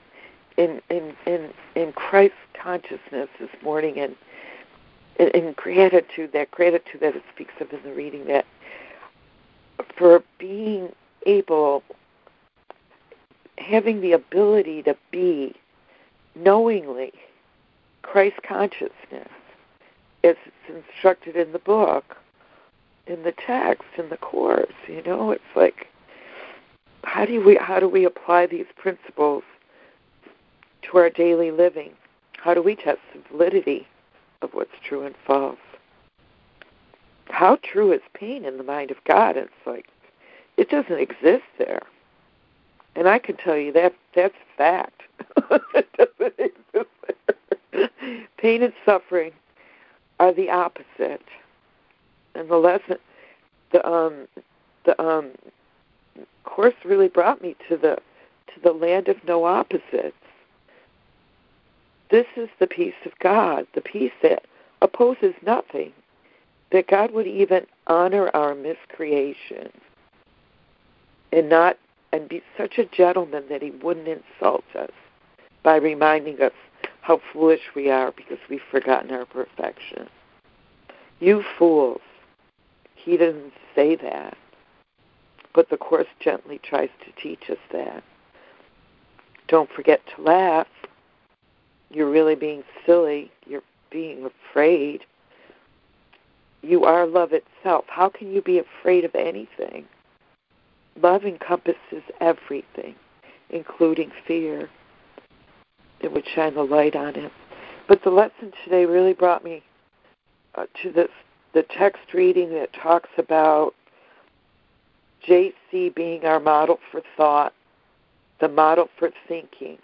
in in in, in Christ consciousness this morning, and in, in gratitude, that gratitude that it speaks of in the reading, that for being able, having the ability to be knowingly Christ consciousness, as it's instructed in the book, in the text, in the Course. You know, it's like, how do we how do we apply these principles to our daily living? How do we test the validity of what's true and false? How true is pain in the mind of God? It's like, it doesn't exist there. And I can tell you that that's fact. It doesn't exist there. Pain and suffering are the opposite. And the lesson, the um, the um, Course really brought me to the to the land of no opposites. This is the peace of God, the peace that opposes nothing, that God would even honor our miscreation, and not and be such a gentleman that He wouldn't insult us by reminding us how foolish we are because we've forgotten our perfection. You fools. He doesn't say that, but the Course gently tries to teach us that. Don't forget to laugh. You're really being silly. You're being afraid. You are love itself. How can you be afraid of anything? Love encompasses everything, including fear. It would shine the light on it. But the lesson today really brought me uh, to this. The text reading that talks about J C being our model for thought, the model for thinking,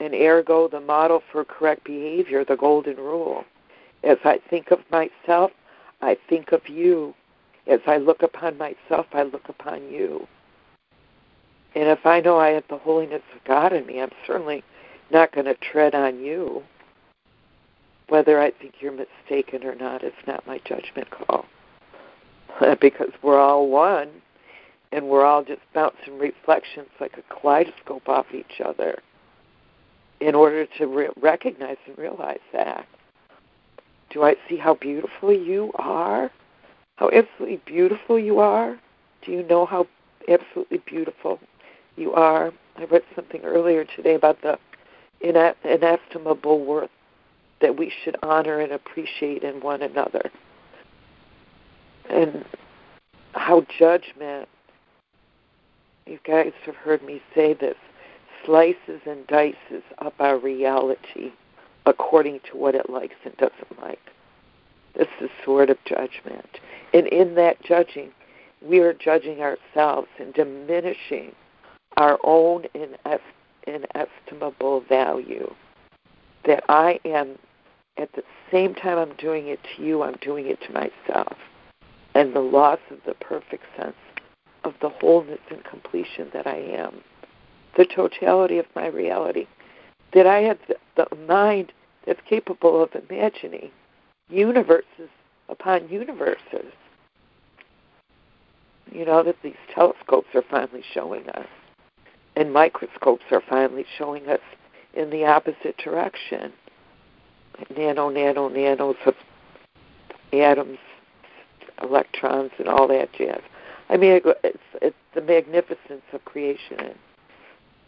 and ergo the model for correct behavior, the golden rule. As I think of myself, I think of you. As I look upon myself, I look upon you. And if I know I have the holiness of God in me, I'm certainly not going to tread on you. Whether I think you're mistaken or not, it's not my judgment call. Because we're all one, and we're all just bouncing reflections like a kaleidoscope off each other. in order to re- recognize and realize that. Do I see how beautiful you are? How absolutely beautiful you are? Do you know how absolutely beautiful you are? I read something earlier today about the ine- inestimable worth that we should honor and appreciate in one another. And how judgment, you guys have heard me say this, slices and dices up our reality according to what it likes and doesn't like. This is sort of judgment. And in that judging, we are judging ourselves and diminishing our own inestimable value. That I am, at the same time I'm doing it to you, I'm doing it to myself. And the loss of the perfect sense of the wholeness and completion that I am. The totality of my reality. That I have the mind that's capable of imagining universes upon universes. You know, that these telescopes are finally showing us, and microscopes are finally showing us in the opposite direction. Nano, nano, nanos of atoms, electrons, and all that jazz. I mean, it's, it's the magnificence of creation and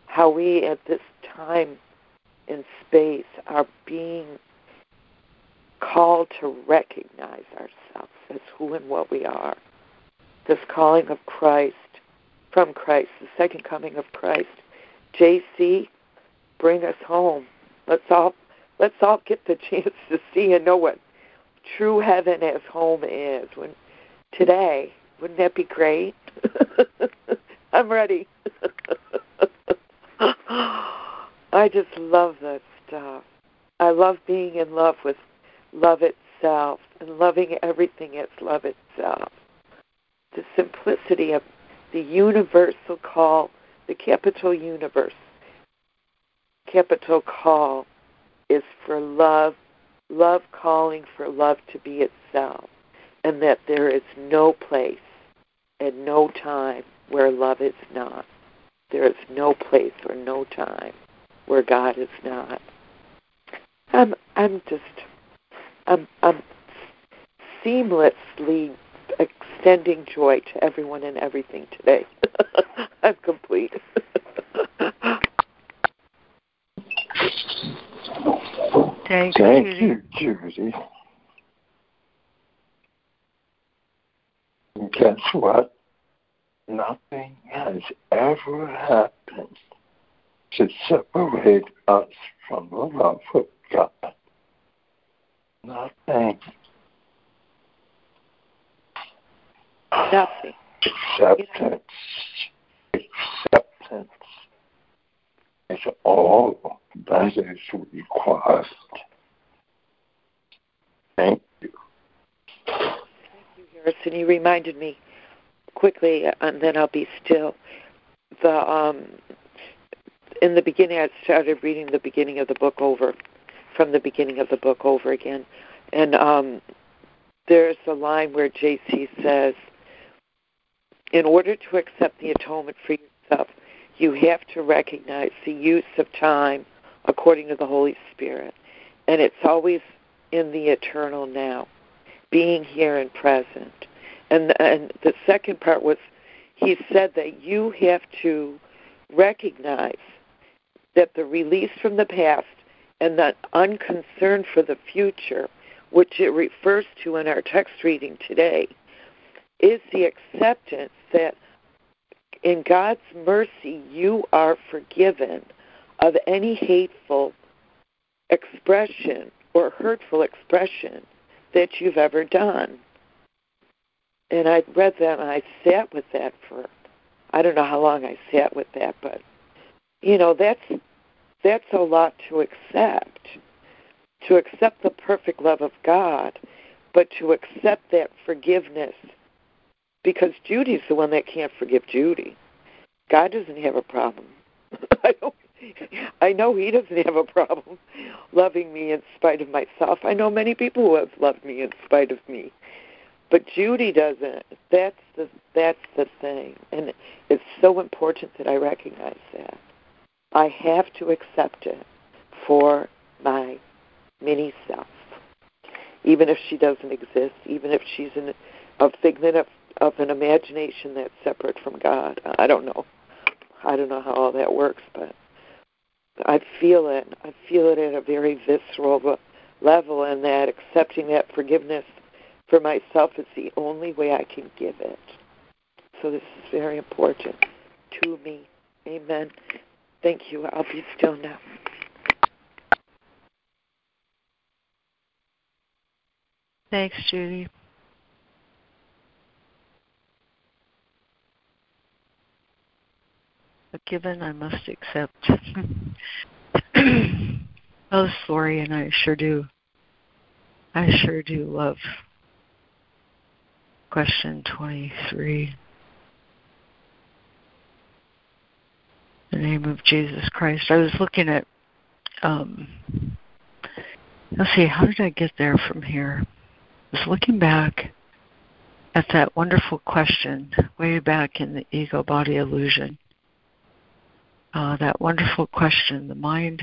how we at this time in space are being called to recognize ourselves as who and what we are. This calling of Christ, from Christ, the second coming of Christ. J C, bring us home. Let's all let's all get the chance to see and know what true heaven as home is. When today, wouldn't that be great? I'm ready. I just love that stuff. I love being in love with love itself and loving everything as love itself. The simplicity of the universal call, the capital universe, capital call is for love, love calling for love to be itself, and that there is no place and no time where love is not. There is no place or no time where God is not. I'm I'm just I'm I'm seamlessly extending joy to everyone and everything today. I'm complete. Thank, Thank you, Judy. And guess what? Nothing has ever happened to separate us from the love of God. Nothing. Nothing. Acceptance. Yeah. Acceptance is all that is required. Thank you. Thank you, Harrison. You reminded me quickly, and then I'll be still. The um, in the beginning, I started reading the beginning of the book over, from the beginning of the book over again, and um, there's a line where J C says, in order to accept the atonement for yourself, you have to recognize the use of time according to the Holy Spirit. And it's always in the eternal now, being here and present. And, and the second part was, he said that you have to recognize that the release from the past and that unconcern for the future, which it refers to in our text reading today, is the acceptance that in God's mercy you are forgiven of any hateful expression or hurtful expression that you've ever done. And I read that and I sat with that for, I don't know how long I sat with that, but, you know, that's that's a lot to accept. To accept the perfect love of God, but to accept that forgiveness, because Judy's the one that can't forgive Judy. God doesn't have a problem. I, don't, I know he doesn't have a problem loving me in spite of myself. I know many people who have loved me in spite of me. But Judy doesn't. That's the, that's the thing. And it's so important that I recognize that. I have to accept it. for my mini self. Even if she doesn't exist, even if she's an, a figment of, of an imagination that's separate from God. I don't know. I don't know how all that works, but I feel it. I feel it at a very visceral level, and that accepting that forgiveness for myself is the only way I can give it. So this is very important to me. Amen. Thank you. I'll be still now. Thanks, Judy. A given I must accept. Oh, Lori, and I sure do. I sure do love question twenty-three. The name of Jesus Christ. I was looking at, um, let's see, how did I get there from here? I was looking back at that wonderful question way back in the ego body illusion. Uh, that wonderful question, the mind,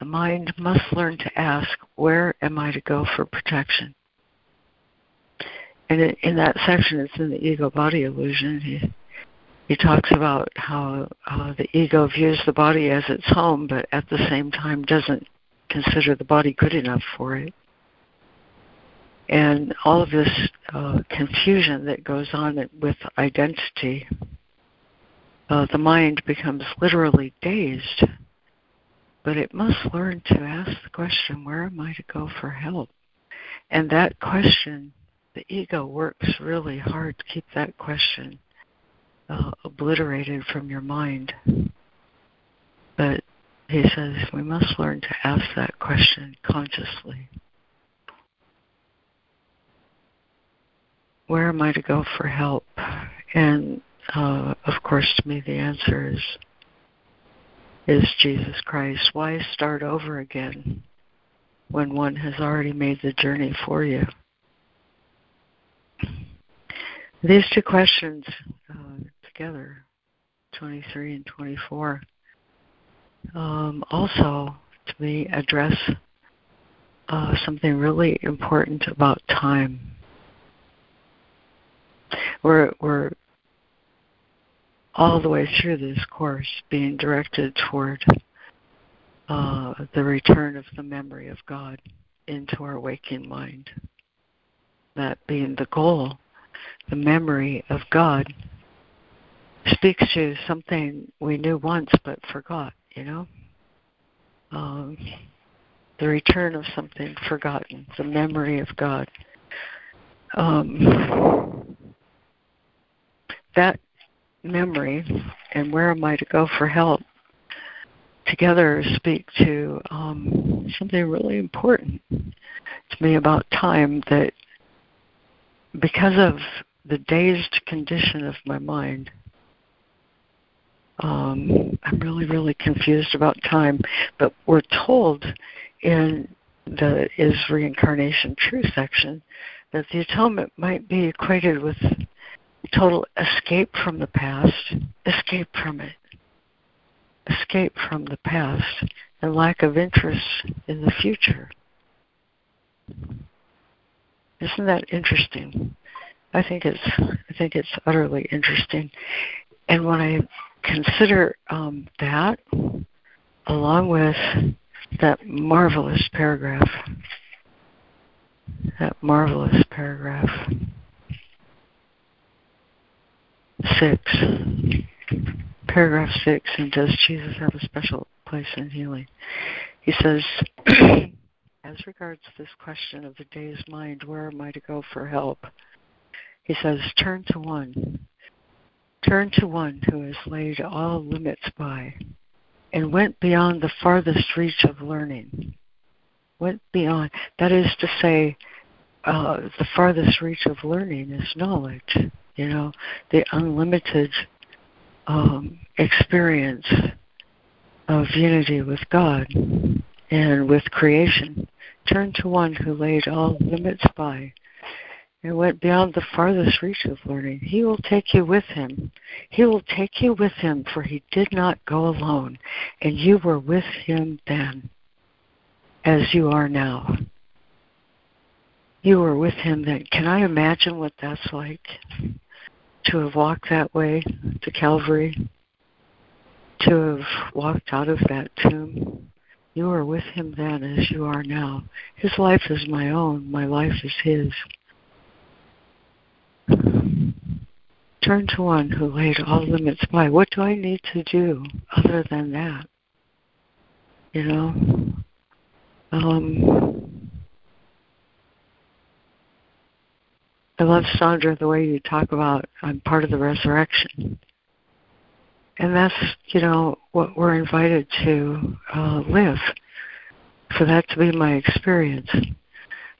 the mind must learn to ask, where am I to go for protection? And in that section, it's in the ego body illusion. He, he talks about how uh, the ego views the body as its home, but at the same time doesn't consider the body good enough for it. And all of this uh, confusion that goes on with identity, uh, the mind becomes literally dazed, but it must learn to ask the question, where am I to go for help? And that question, the ego works really hard to keep that question uh, obliterated from your mind. But he says we must learn to ask that question consciously. Where am I to go for help? And, uh, of course, to me, the answer is, is Jesus Christ. Why start over again when one has already made the journey for you? These two questions uh, together, twenty-three and twenty-four, um, also, to me, address uh, something really important about time. We're, we're all the way through this course being directed toward uh, the return of the memory of God into our waking mind. That being the goal, the memory of God speaks to something we knew once but forgot, you know? Um, the return of something forgotten, the memory of God. Um... That memory and where am I to go for help together speak to um, something really important to me about time, that because of the dazed condition of my mind, um, I'm really, really confused about time. But we're told in the Is Reincarnation True section that the atonement might be equated with total escape from the past, escape from it, escape from the past, and lack of interest in the future. Isn't that interesting? I think it's I think it's utterly interesting. And when I consider um, that, along with that marvelous paragraph, that marvelous paragraph. Six, paragraph six, and does Jesus have a special place in healing? He says, as regards this question of the day's mind, where am I to go for help? He says, turn to one. Turn to one who has laid all limits by and went beyond the farthest reach of learning. Went beyond, that is to say, uh, the farthest reach of learning is knowledge. You know, the unlimited um, experience of unity with God and with creation. Turn to one who laid all limits by and went beyond the farthest reach of learning. He will take you with him. He will take you with him, for he did not go alone, and you were with him then. as you are now. You were with him then. Can I imagine what that's like? To have walked that way to Calvary, to have walked out of that tomb. You were with him then as you are now. His life is my own. My life is his. Turn to one who laid all limits by. What do I need to do other than that? You know? Um, I love, Sandra, the way you talk about I'm part of the resurrection. And that's, you know, what we're invited to uh, live, for that to be my experience.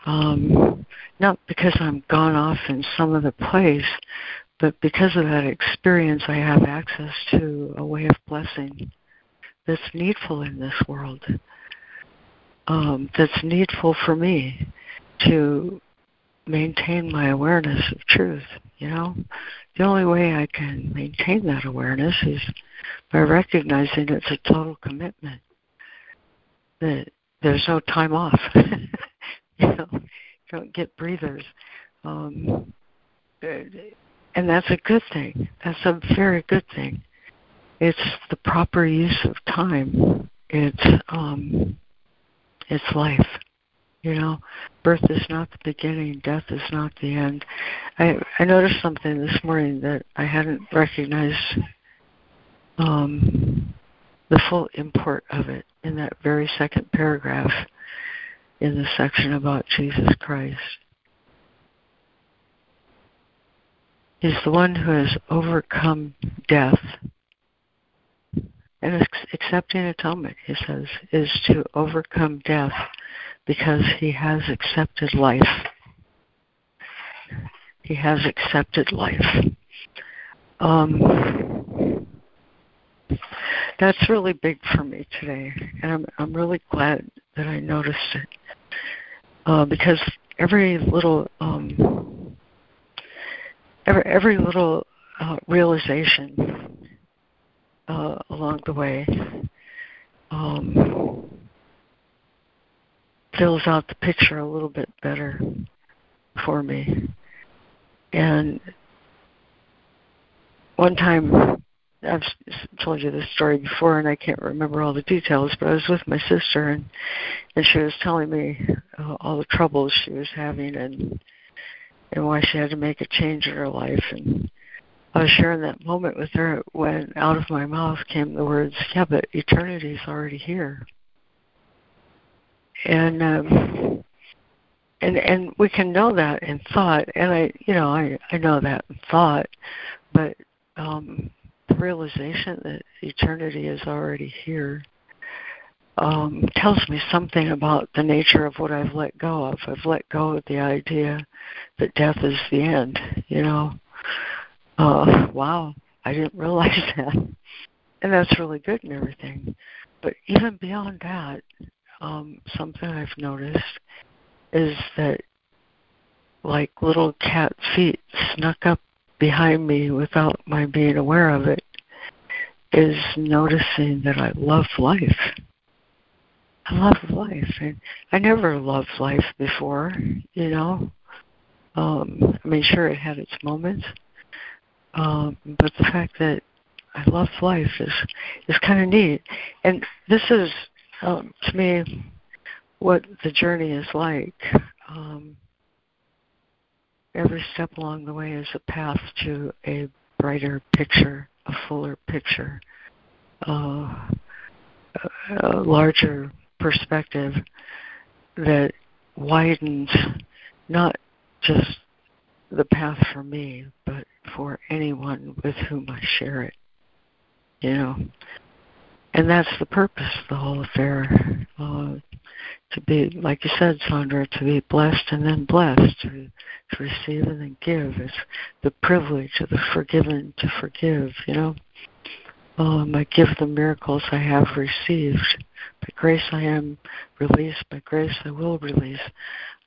Um, not because I'm gone off in some other place, but because of that experience, I have access to a way of blessing that's needful in this world, um, that's needful for me to maintain my awareness of truth, you know? The only way I can maintain that awareness is by recognizing it's a total commitment, that there's no time off. You know, you don't get breathers. Um, and that's a good thing. That's a very good thing. It's the proper use of time. It's um, it's life. You know, birth is not the beginning, death is not the end. I, I noticed something this morning that I hadn't recognized um, the full import of it in that very second paragraph in the section about Jesus Christ. He's the one who has overcome death. And accepting atonement, he says, is to overcome death because he has accepted life. He has accepted life. Um, that's really big for me today, and I'm, I'm really glad that I noticed it uh, because every little um, every every little uh, realization Uh, along the way um, fills out the picture a little bit better for me. And one time, I've told you this story before and I can't remember all the details, but I was with my sister and, and she was telling me uh, all the troubles she was having and and why she had to make a change in her life, and I was sharing that moment with her when out of my mouth came the words, yeah, but eternity's already here. And um, and and we can know that in thought, and I, you know, I, I know that in thought, but um, the realization that eternity is already here um, tells me something about the nature of what I've let go of. I've let go of the idea that death is the end, you know. Uh, wow, I didn't realize that. And that's really good and everything. But even beyond that, um, something I've noticed is that like little cat feet snuck up behind me without my being aware of it, is noticing that I love life. I love life. And I never loved life before, you know. Um, I mean, sure, it had its moments. Um, but the fact that I love life is, is kind of neat. And this is, um, to me, what the journey is like. Um, every step along the way is a path to a brighter picture, a fuller picture, uh, a larger perspective that widens not just the path for me, but for anyone with whom I share it, you know. And that's the purpose of the whole affair, uh, to be, like you said, Sandra, to be blessed and then blessed, to, to receive and then give. It's the privilege of the forgiven to forgive, you know. Um, I give the miracles I have received. By grace I am released, by grace I will release.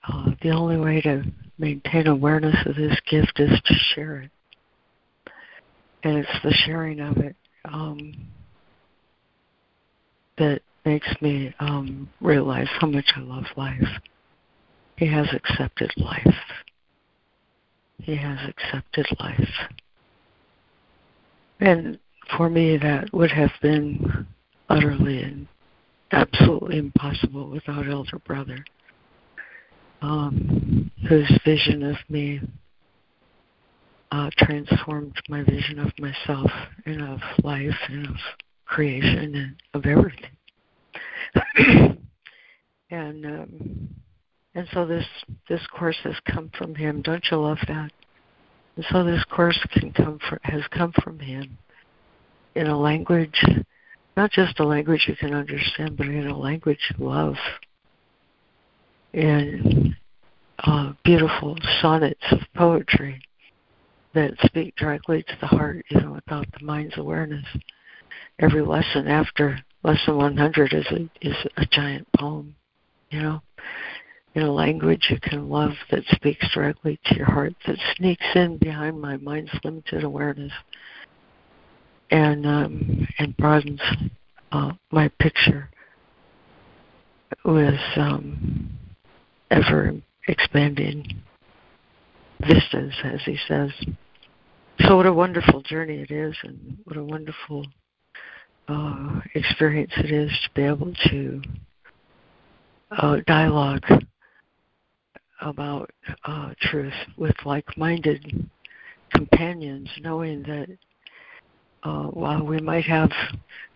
Uh, the only way to maintain awareness of this gift is to share it. And it's the sharing of it um, that makes me um, realize how much I love life. He has accepted life. He has accepted life. And for me, that would have been utterly and absolutely impossible without Elder Brother, um, whose vision of me uh, transformed my vision of myself and of life and of creation and of everything. and um, and so this, this course has come from him. Don't you love that? And so this course can come for, has come from him in a language, not just a language you can understand, but in a language you love. In uh, beautiful sonnets of poetry that speak directly to the heart, you know, without the mind's awareness. Every lesson after lesson one hundred is a, is a giant poem, you know, in a language you can love that speaks directly to your heart, that sneaks in behind my mind's limited awareness and um, and broadens uh, my picture with um, ever-expanding vistas, as he says. So what a wonderful journey it is, and what a wonderful uh, experience it is to be able to uh, dialogue about uh, truth with like-minded companions, knowing that Uh, while we might have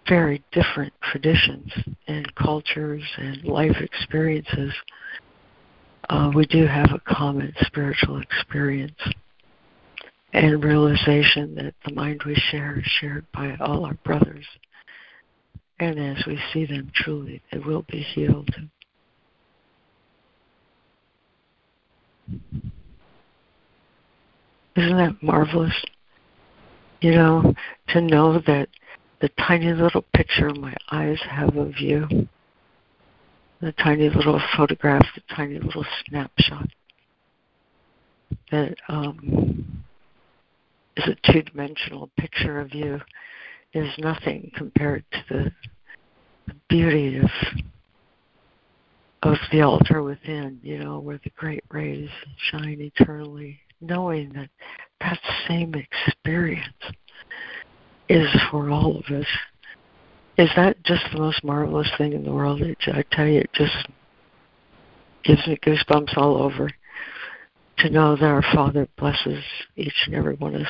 very different traditions and cultures and life experiences, uh, we do have a common spiritual experience and realization that the mind we share is shared by all our brothers. And as we see them truly, they will be healed. Isn't that marvelous? You know, to know that the tiny little picture my eyes have of you, the tiny little photograph, the tiny little snapshot, that um, is a two-dimensional picture of you, is nothing compared to the, the beauty of of the altar within, you know, where the great rays shine eternally, knowing that that same experience is for all of us. Is that just the most marvelous thing in the world? It, I tell you, it just gives me goosebumps all over to know that our Father blesses each and every one of us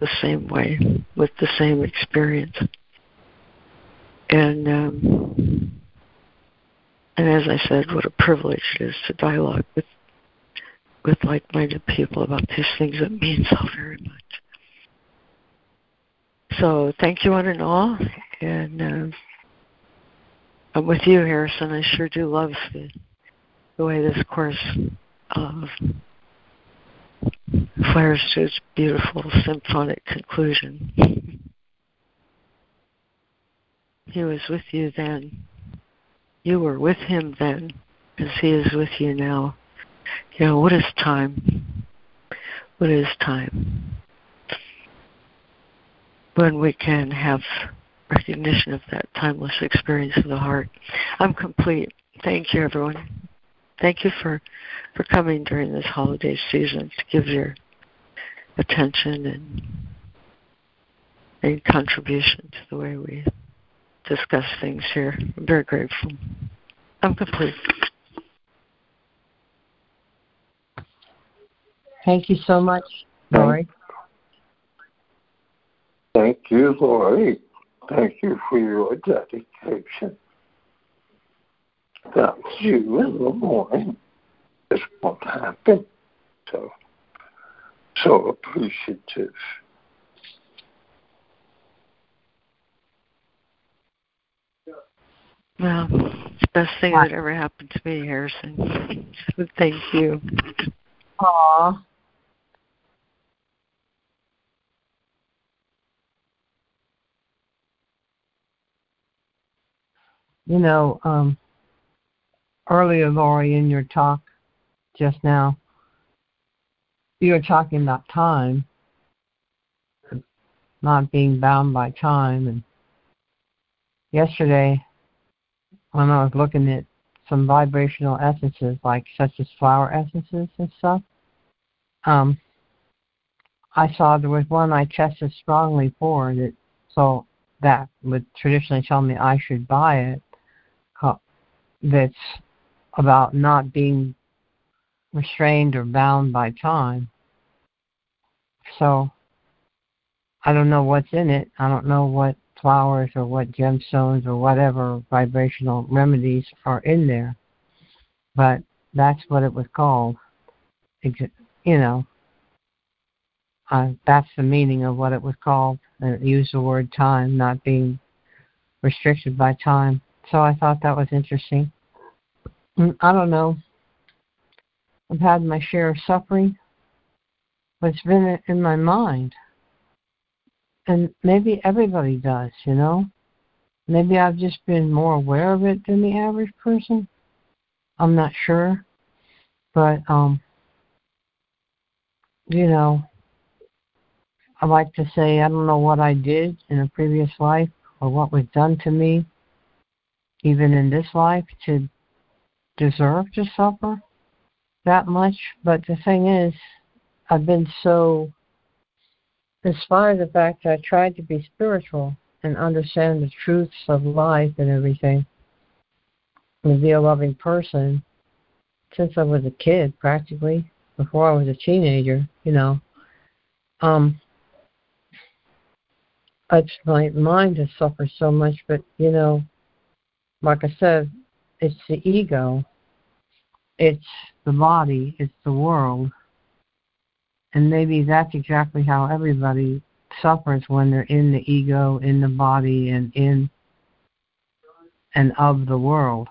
the same way, with the same experience. And um, and as I said, what a privilege it is to dialogue with with like-minded people about these things that mean so very much. So thank you one and all, and uh, I'm with you, Harrison. I sure do love the, the way this course uh, flares to its beautiful symphonic conclusion. He was with you then. You were with him then, as he is with you now. You know, what is time? What is time? When we can have recognition of that timeless experience of the heart. I'm complete. Thank you, everyone. Thank you for, for coming during this holiday season to give your attention and, and contribution to the way we discuss things here. I'm very grateful. I'm complete. Thank you so much, Lori. Thank you, Lori. Thank you for your dedication. Without you in the morning, this won't happen. So, so appreciative. Well, it's the best thing that ever happened to me, Harrison. So thank you. Aww. You know, um, earlier, Lori, in your talk just now, you were talking about time, not being bound by time. And yesterday, when I was looking at some vibrational essences, like such as flower essences and stuff, um, I saw there was one I tested strongly for, that, so that would traditionally tell me I should buy it, uh, that's about not being restrained or bound by time. So I don't know what's in it. I don't know what flowers or what gemstones or whatever vibrational remedies are in there, but that's what it was called. You know, uh, that's the meaning of what it was called. And it used the word time, not being restricted by time. So I thought that was interesting. I don't know. I've had my share of suffering, but it's been in my mind. And maybe everybody does, you know? Maybe I've just been more aware of it than the average person. I'm not sure. But, um, you know, I like to say I don't know what I did in a previous life or what was done to me, even in this life, to deserve to suffer that much. But the thing is, I've been so... in spite of the fact that I tried to be spiritual and understand the truths of life and everything, and be a loving person, since I was a kid, practically, before I was a teenager, you know, um, it's, my mind has suffered so much, but, you know, like I said, it's the ego, it's the body, it's the world. And maybe that's exactly how everybody suffers when they're in the ego, in the body, and in and of the world.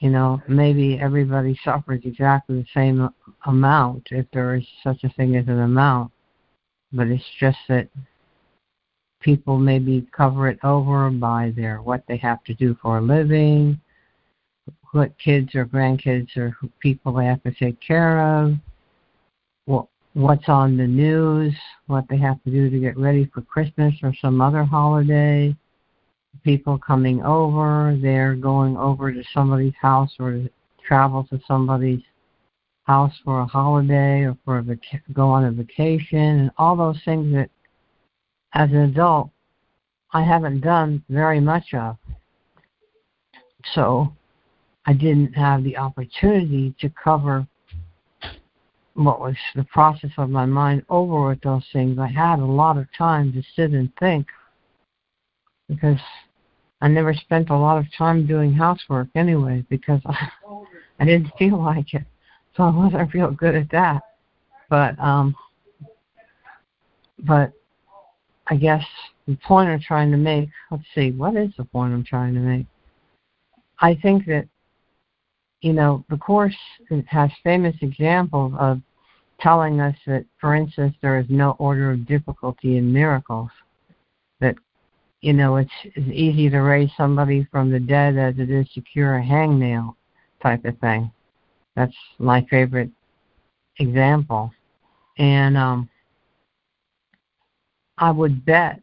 You know, maybe everybody suffers exactly the same amount, if there is such a thing as an amount. But it's just that people maybe cover it over by their what they have to do for a living, what kids or grandkids or people they have to take care of, what's on the news, what they have to do to get ready for Christmas or some other holiday, people coming over, they're going over to somebody's house or to travel to somebody's house for a holiday or for a vac- go on a vacation, and all those things that, as an adult, I haven't done very much of. So I didn't have the opportunity to cover what was the process of my mind over with those things. I had a lot of time to sit and think because I never spent a lot of time doing housework anyway because I, I didn't feel like it. So I wasn't real good at that. But um, but I guess the point I'm trying to make, let's see, what is the point I'm trying to make? I think that, you know, the Course has famous examples of telling us that, for instance, there is no order of difficulty in miracles. That, you know, it's as easy to raise somebody from the dead as it is to cure a hangnail type of thing. That's my favorite example. And um, I would bet,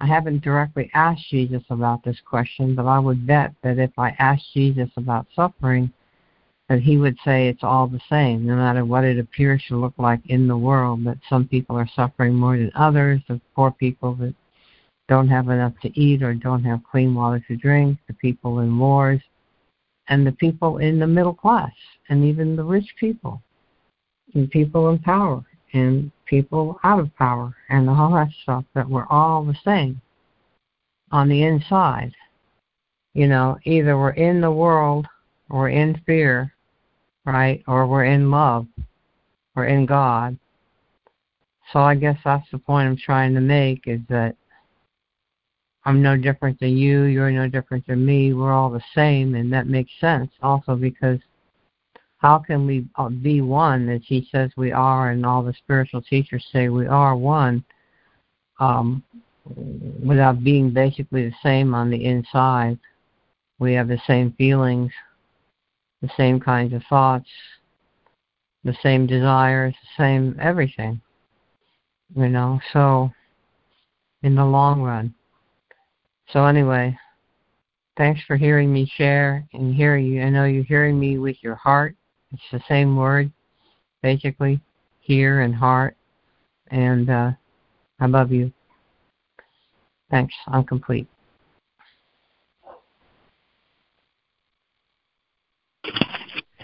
I haven't directly asked Jesus about this question, but I would bet that if I asked Jesus about suffering, that he would say it's all the same, no matter what it appears to look like in the world, that some people are suffering more than others, the poor people that don't have enough to eat or don't have clean water to drink, the people in wars, and the people in the middle class, and even the rich people, and people in power, and people out of power, and all that stuff, that we're all the same on the inside. You know, either we're in the world, or in fear, right, or we're in love, or in God. So I guess that's the point I'm trying to make, is that I'm no different than you, you're no different than me, we're all the same, and that makes sense also because how can we be one, as he says we are, and all the spiritual teachers say we are one, um, without being basically the same on the inside? We have the same feelings, the same kinds of thoughts, the same desires, the same everything, you know, so in the long run. So anyway, Thanks for hearing me share and hearing you. I know you're hearing me with your heart. It's the same word, basically, hear and heart. And uh, I love you. Thanks. I'm complete.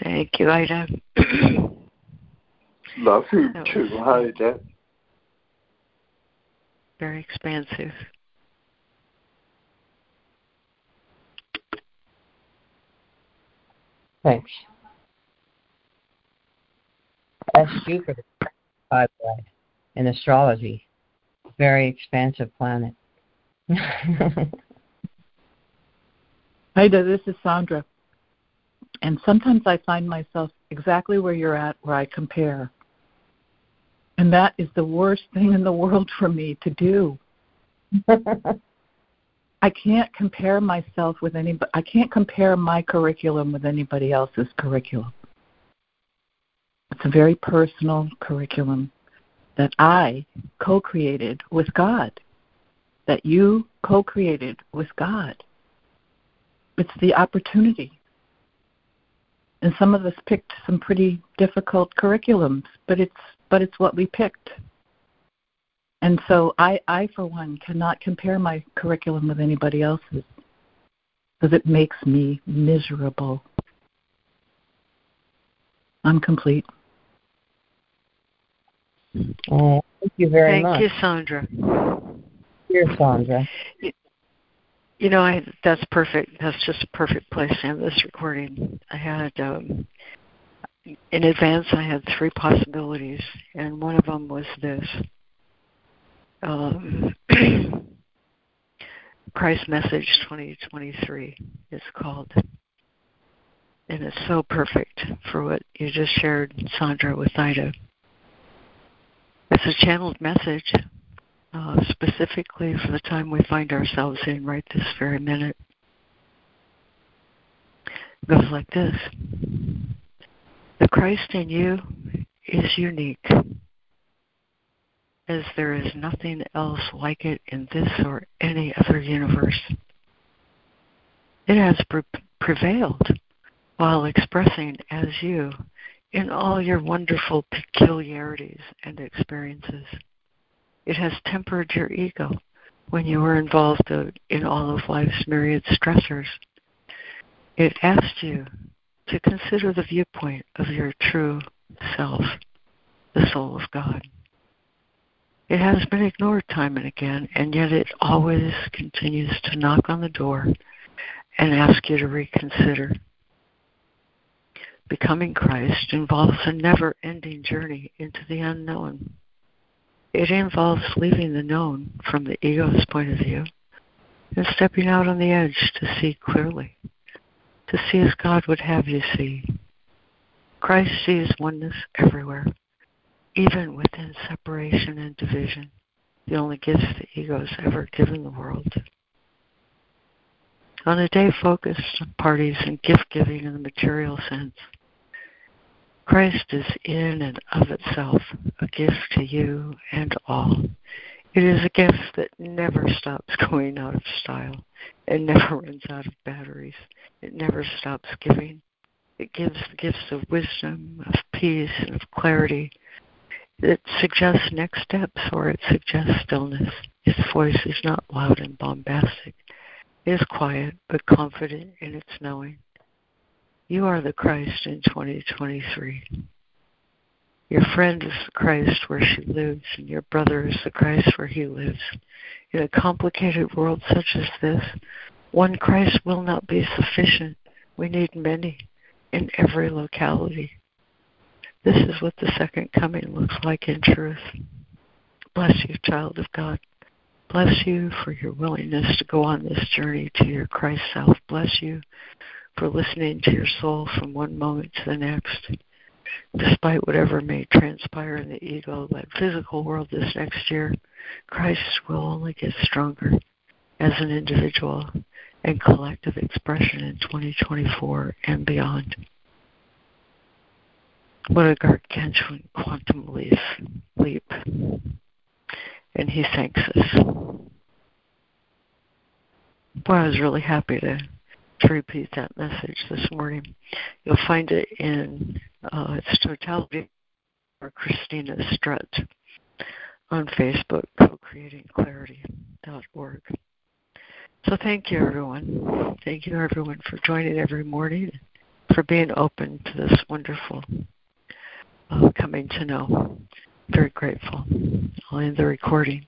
Thank you, Ida. Love you too, Ida. Very expansive. Thanks. That's Jupiter, by the way, in astrology. Very expansive planet. Ida, this is Sandra. And sometimes I find myself exactly where you're at, where I compare. And that is the worst thing in the world for me to do. I can't compare myself with anybody. I can't compare my curriculum with anybody else's curriculum. It's a very personal curriculum that I co-created with God, that you co-created with God. It's the opportunity. And some of us picked some pretty difficult curriculums, but it's but it's what we picked. And so I, I for one, cannot compare my curriculum with anybody else's because it makes me miserable. I'm complete. Oh, thank you very thank much. Thank you, Sandra. Here, Sandra. It- You know, I, that's perfect. That's just a perfect place to end this recording. I had, um, in advance, I had three possibilities, and one of them was this. Um, Christ Message twenty twenty-three is called. And it's so perfect for what you just shared, Sandra, with Ida. It's a channeled message. Uh, specifically for the time we find ourselves in right this very minute. It goes like this. The Christ in you is unique, as there is nothing else like it in this or any other universe. It has pre- prevailed while expressing as you in all your wonderful peculiarities and experiences. It has tempered your ego when you were involved in all of life's myriad stressors. It asked you to consider the viewpoint of your true self, the soul of God. It has been ignored time and again, and yet it always continues to knock on the door and ask you to reconsider. Becoming Christ involves a never-ending journey into the unknown. It involves leaving the known from the ego's point of view and stepping out on the edge to see clearly, to see as God would have you see. Christ sees oneness everywhere, even within separation and division, the only gifts the ego's ever given the world. On a day focused on parties and gift-giving in the material sense, Christ is in and of itself a gift to you and all. It is a gift that never stops going out of style. It never runs out of batteries. It never stops giving. It gives the gifts of wisdom, of peace, and of clarity. It suggests next steps, or it suggests stillness. Its voice is not loud and bombastic. It is quiet but confident in its knowing. You are the Christ in twenty twenty-three. Your friend is the Christ where she lives, and your brother is the Christ where he lives. In a complicated world such as this, one Christ will not be sufficient. We need many in every locality. This is what the second coming looks like in truth. Bless you, child of God. Bless you for your willingness to go on this journey to your Christ self. Bless you for listening to your soul from one moment to the next. Despite whatever may transpire in the ego-led physical world this next year, Christ will only get stronger as an individual and collective expression in twenty twenty-four and beyond. What a gargantuan quantum leap. leap. And he thanks us. Boy, I was really happy to to repeat that message this morning. You'll find it in uh, its totality for Christina Strutt on Facebook, co creating clarity dot org. So thank you, everyone. Thank you, everyone, for joining every morning, for being open to this wonderful uh, coming to know. Very grateful. I'll end the recording.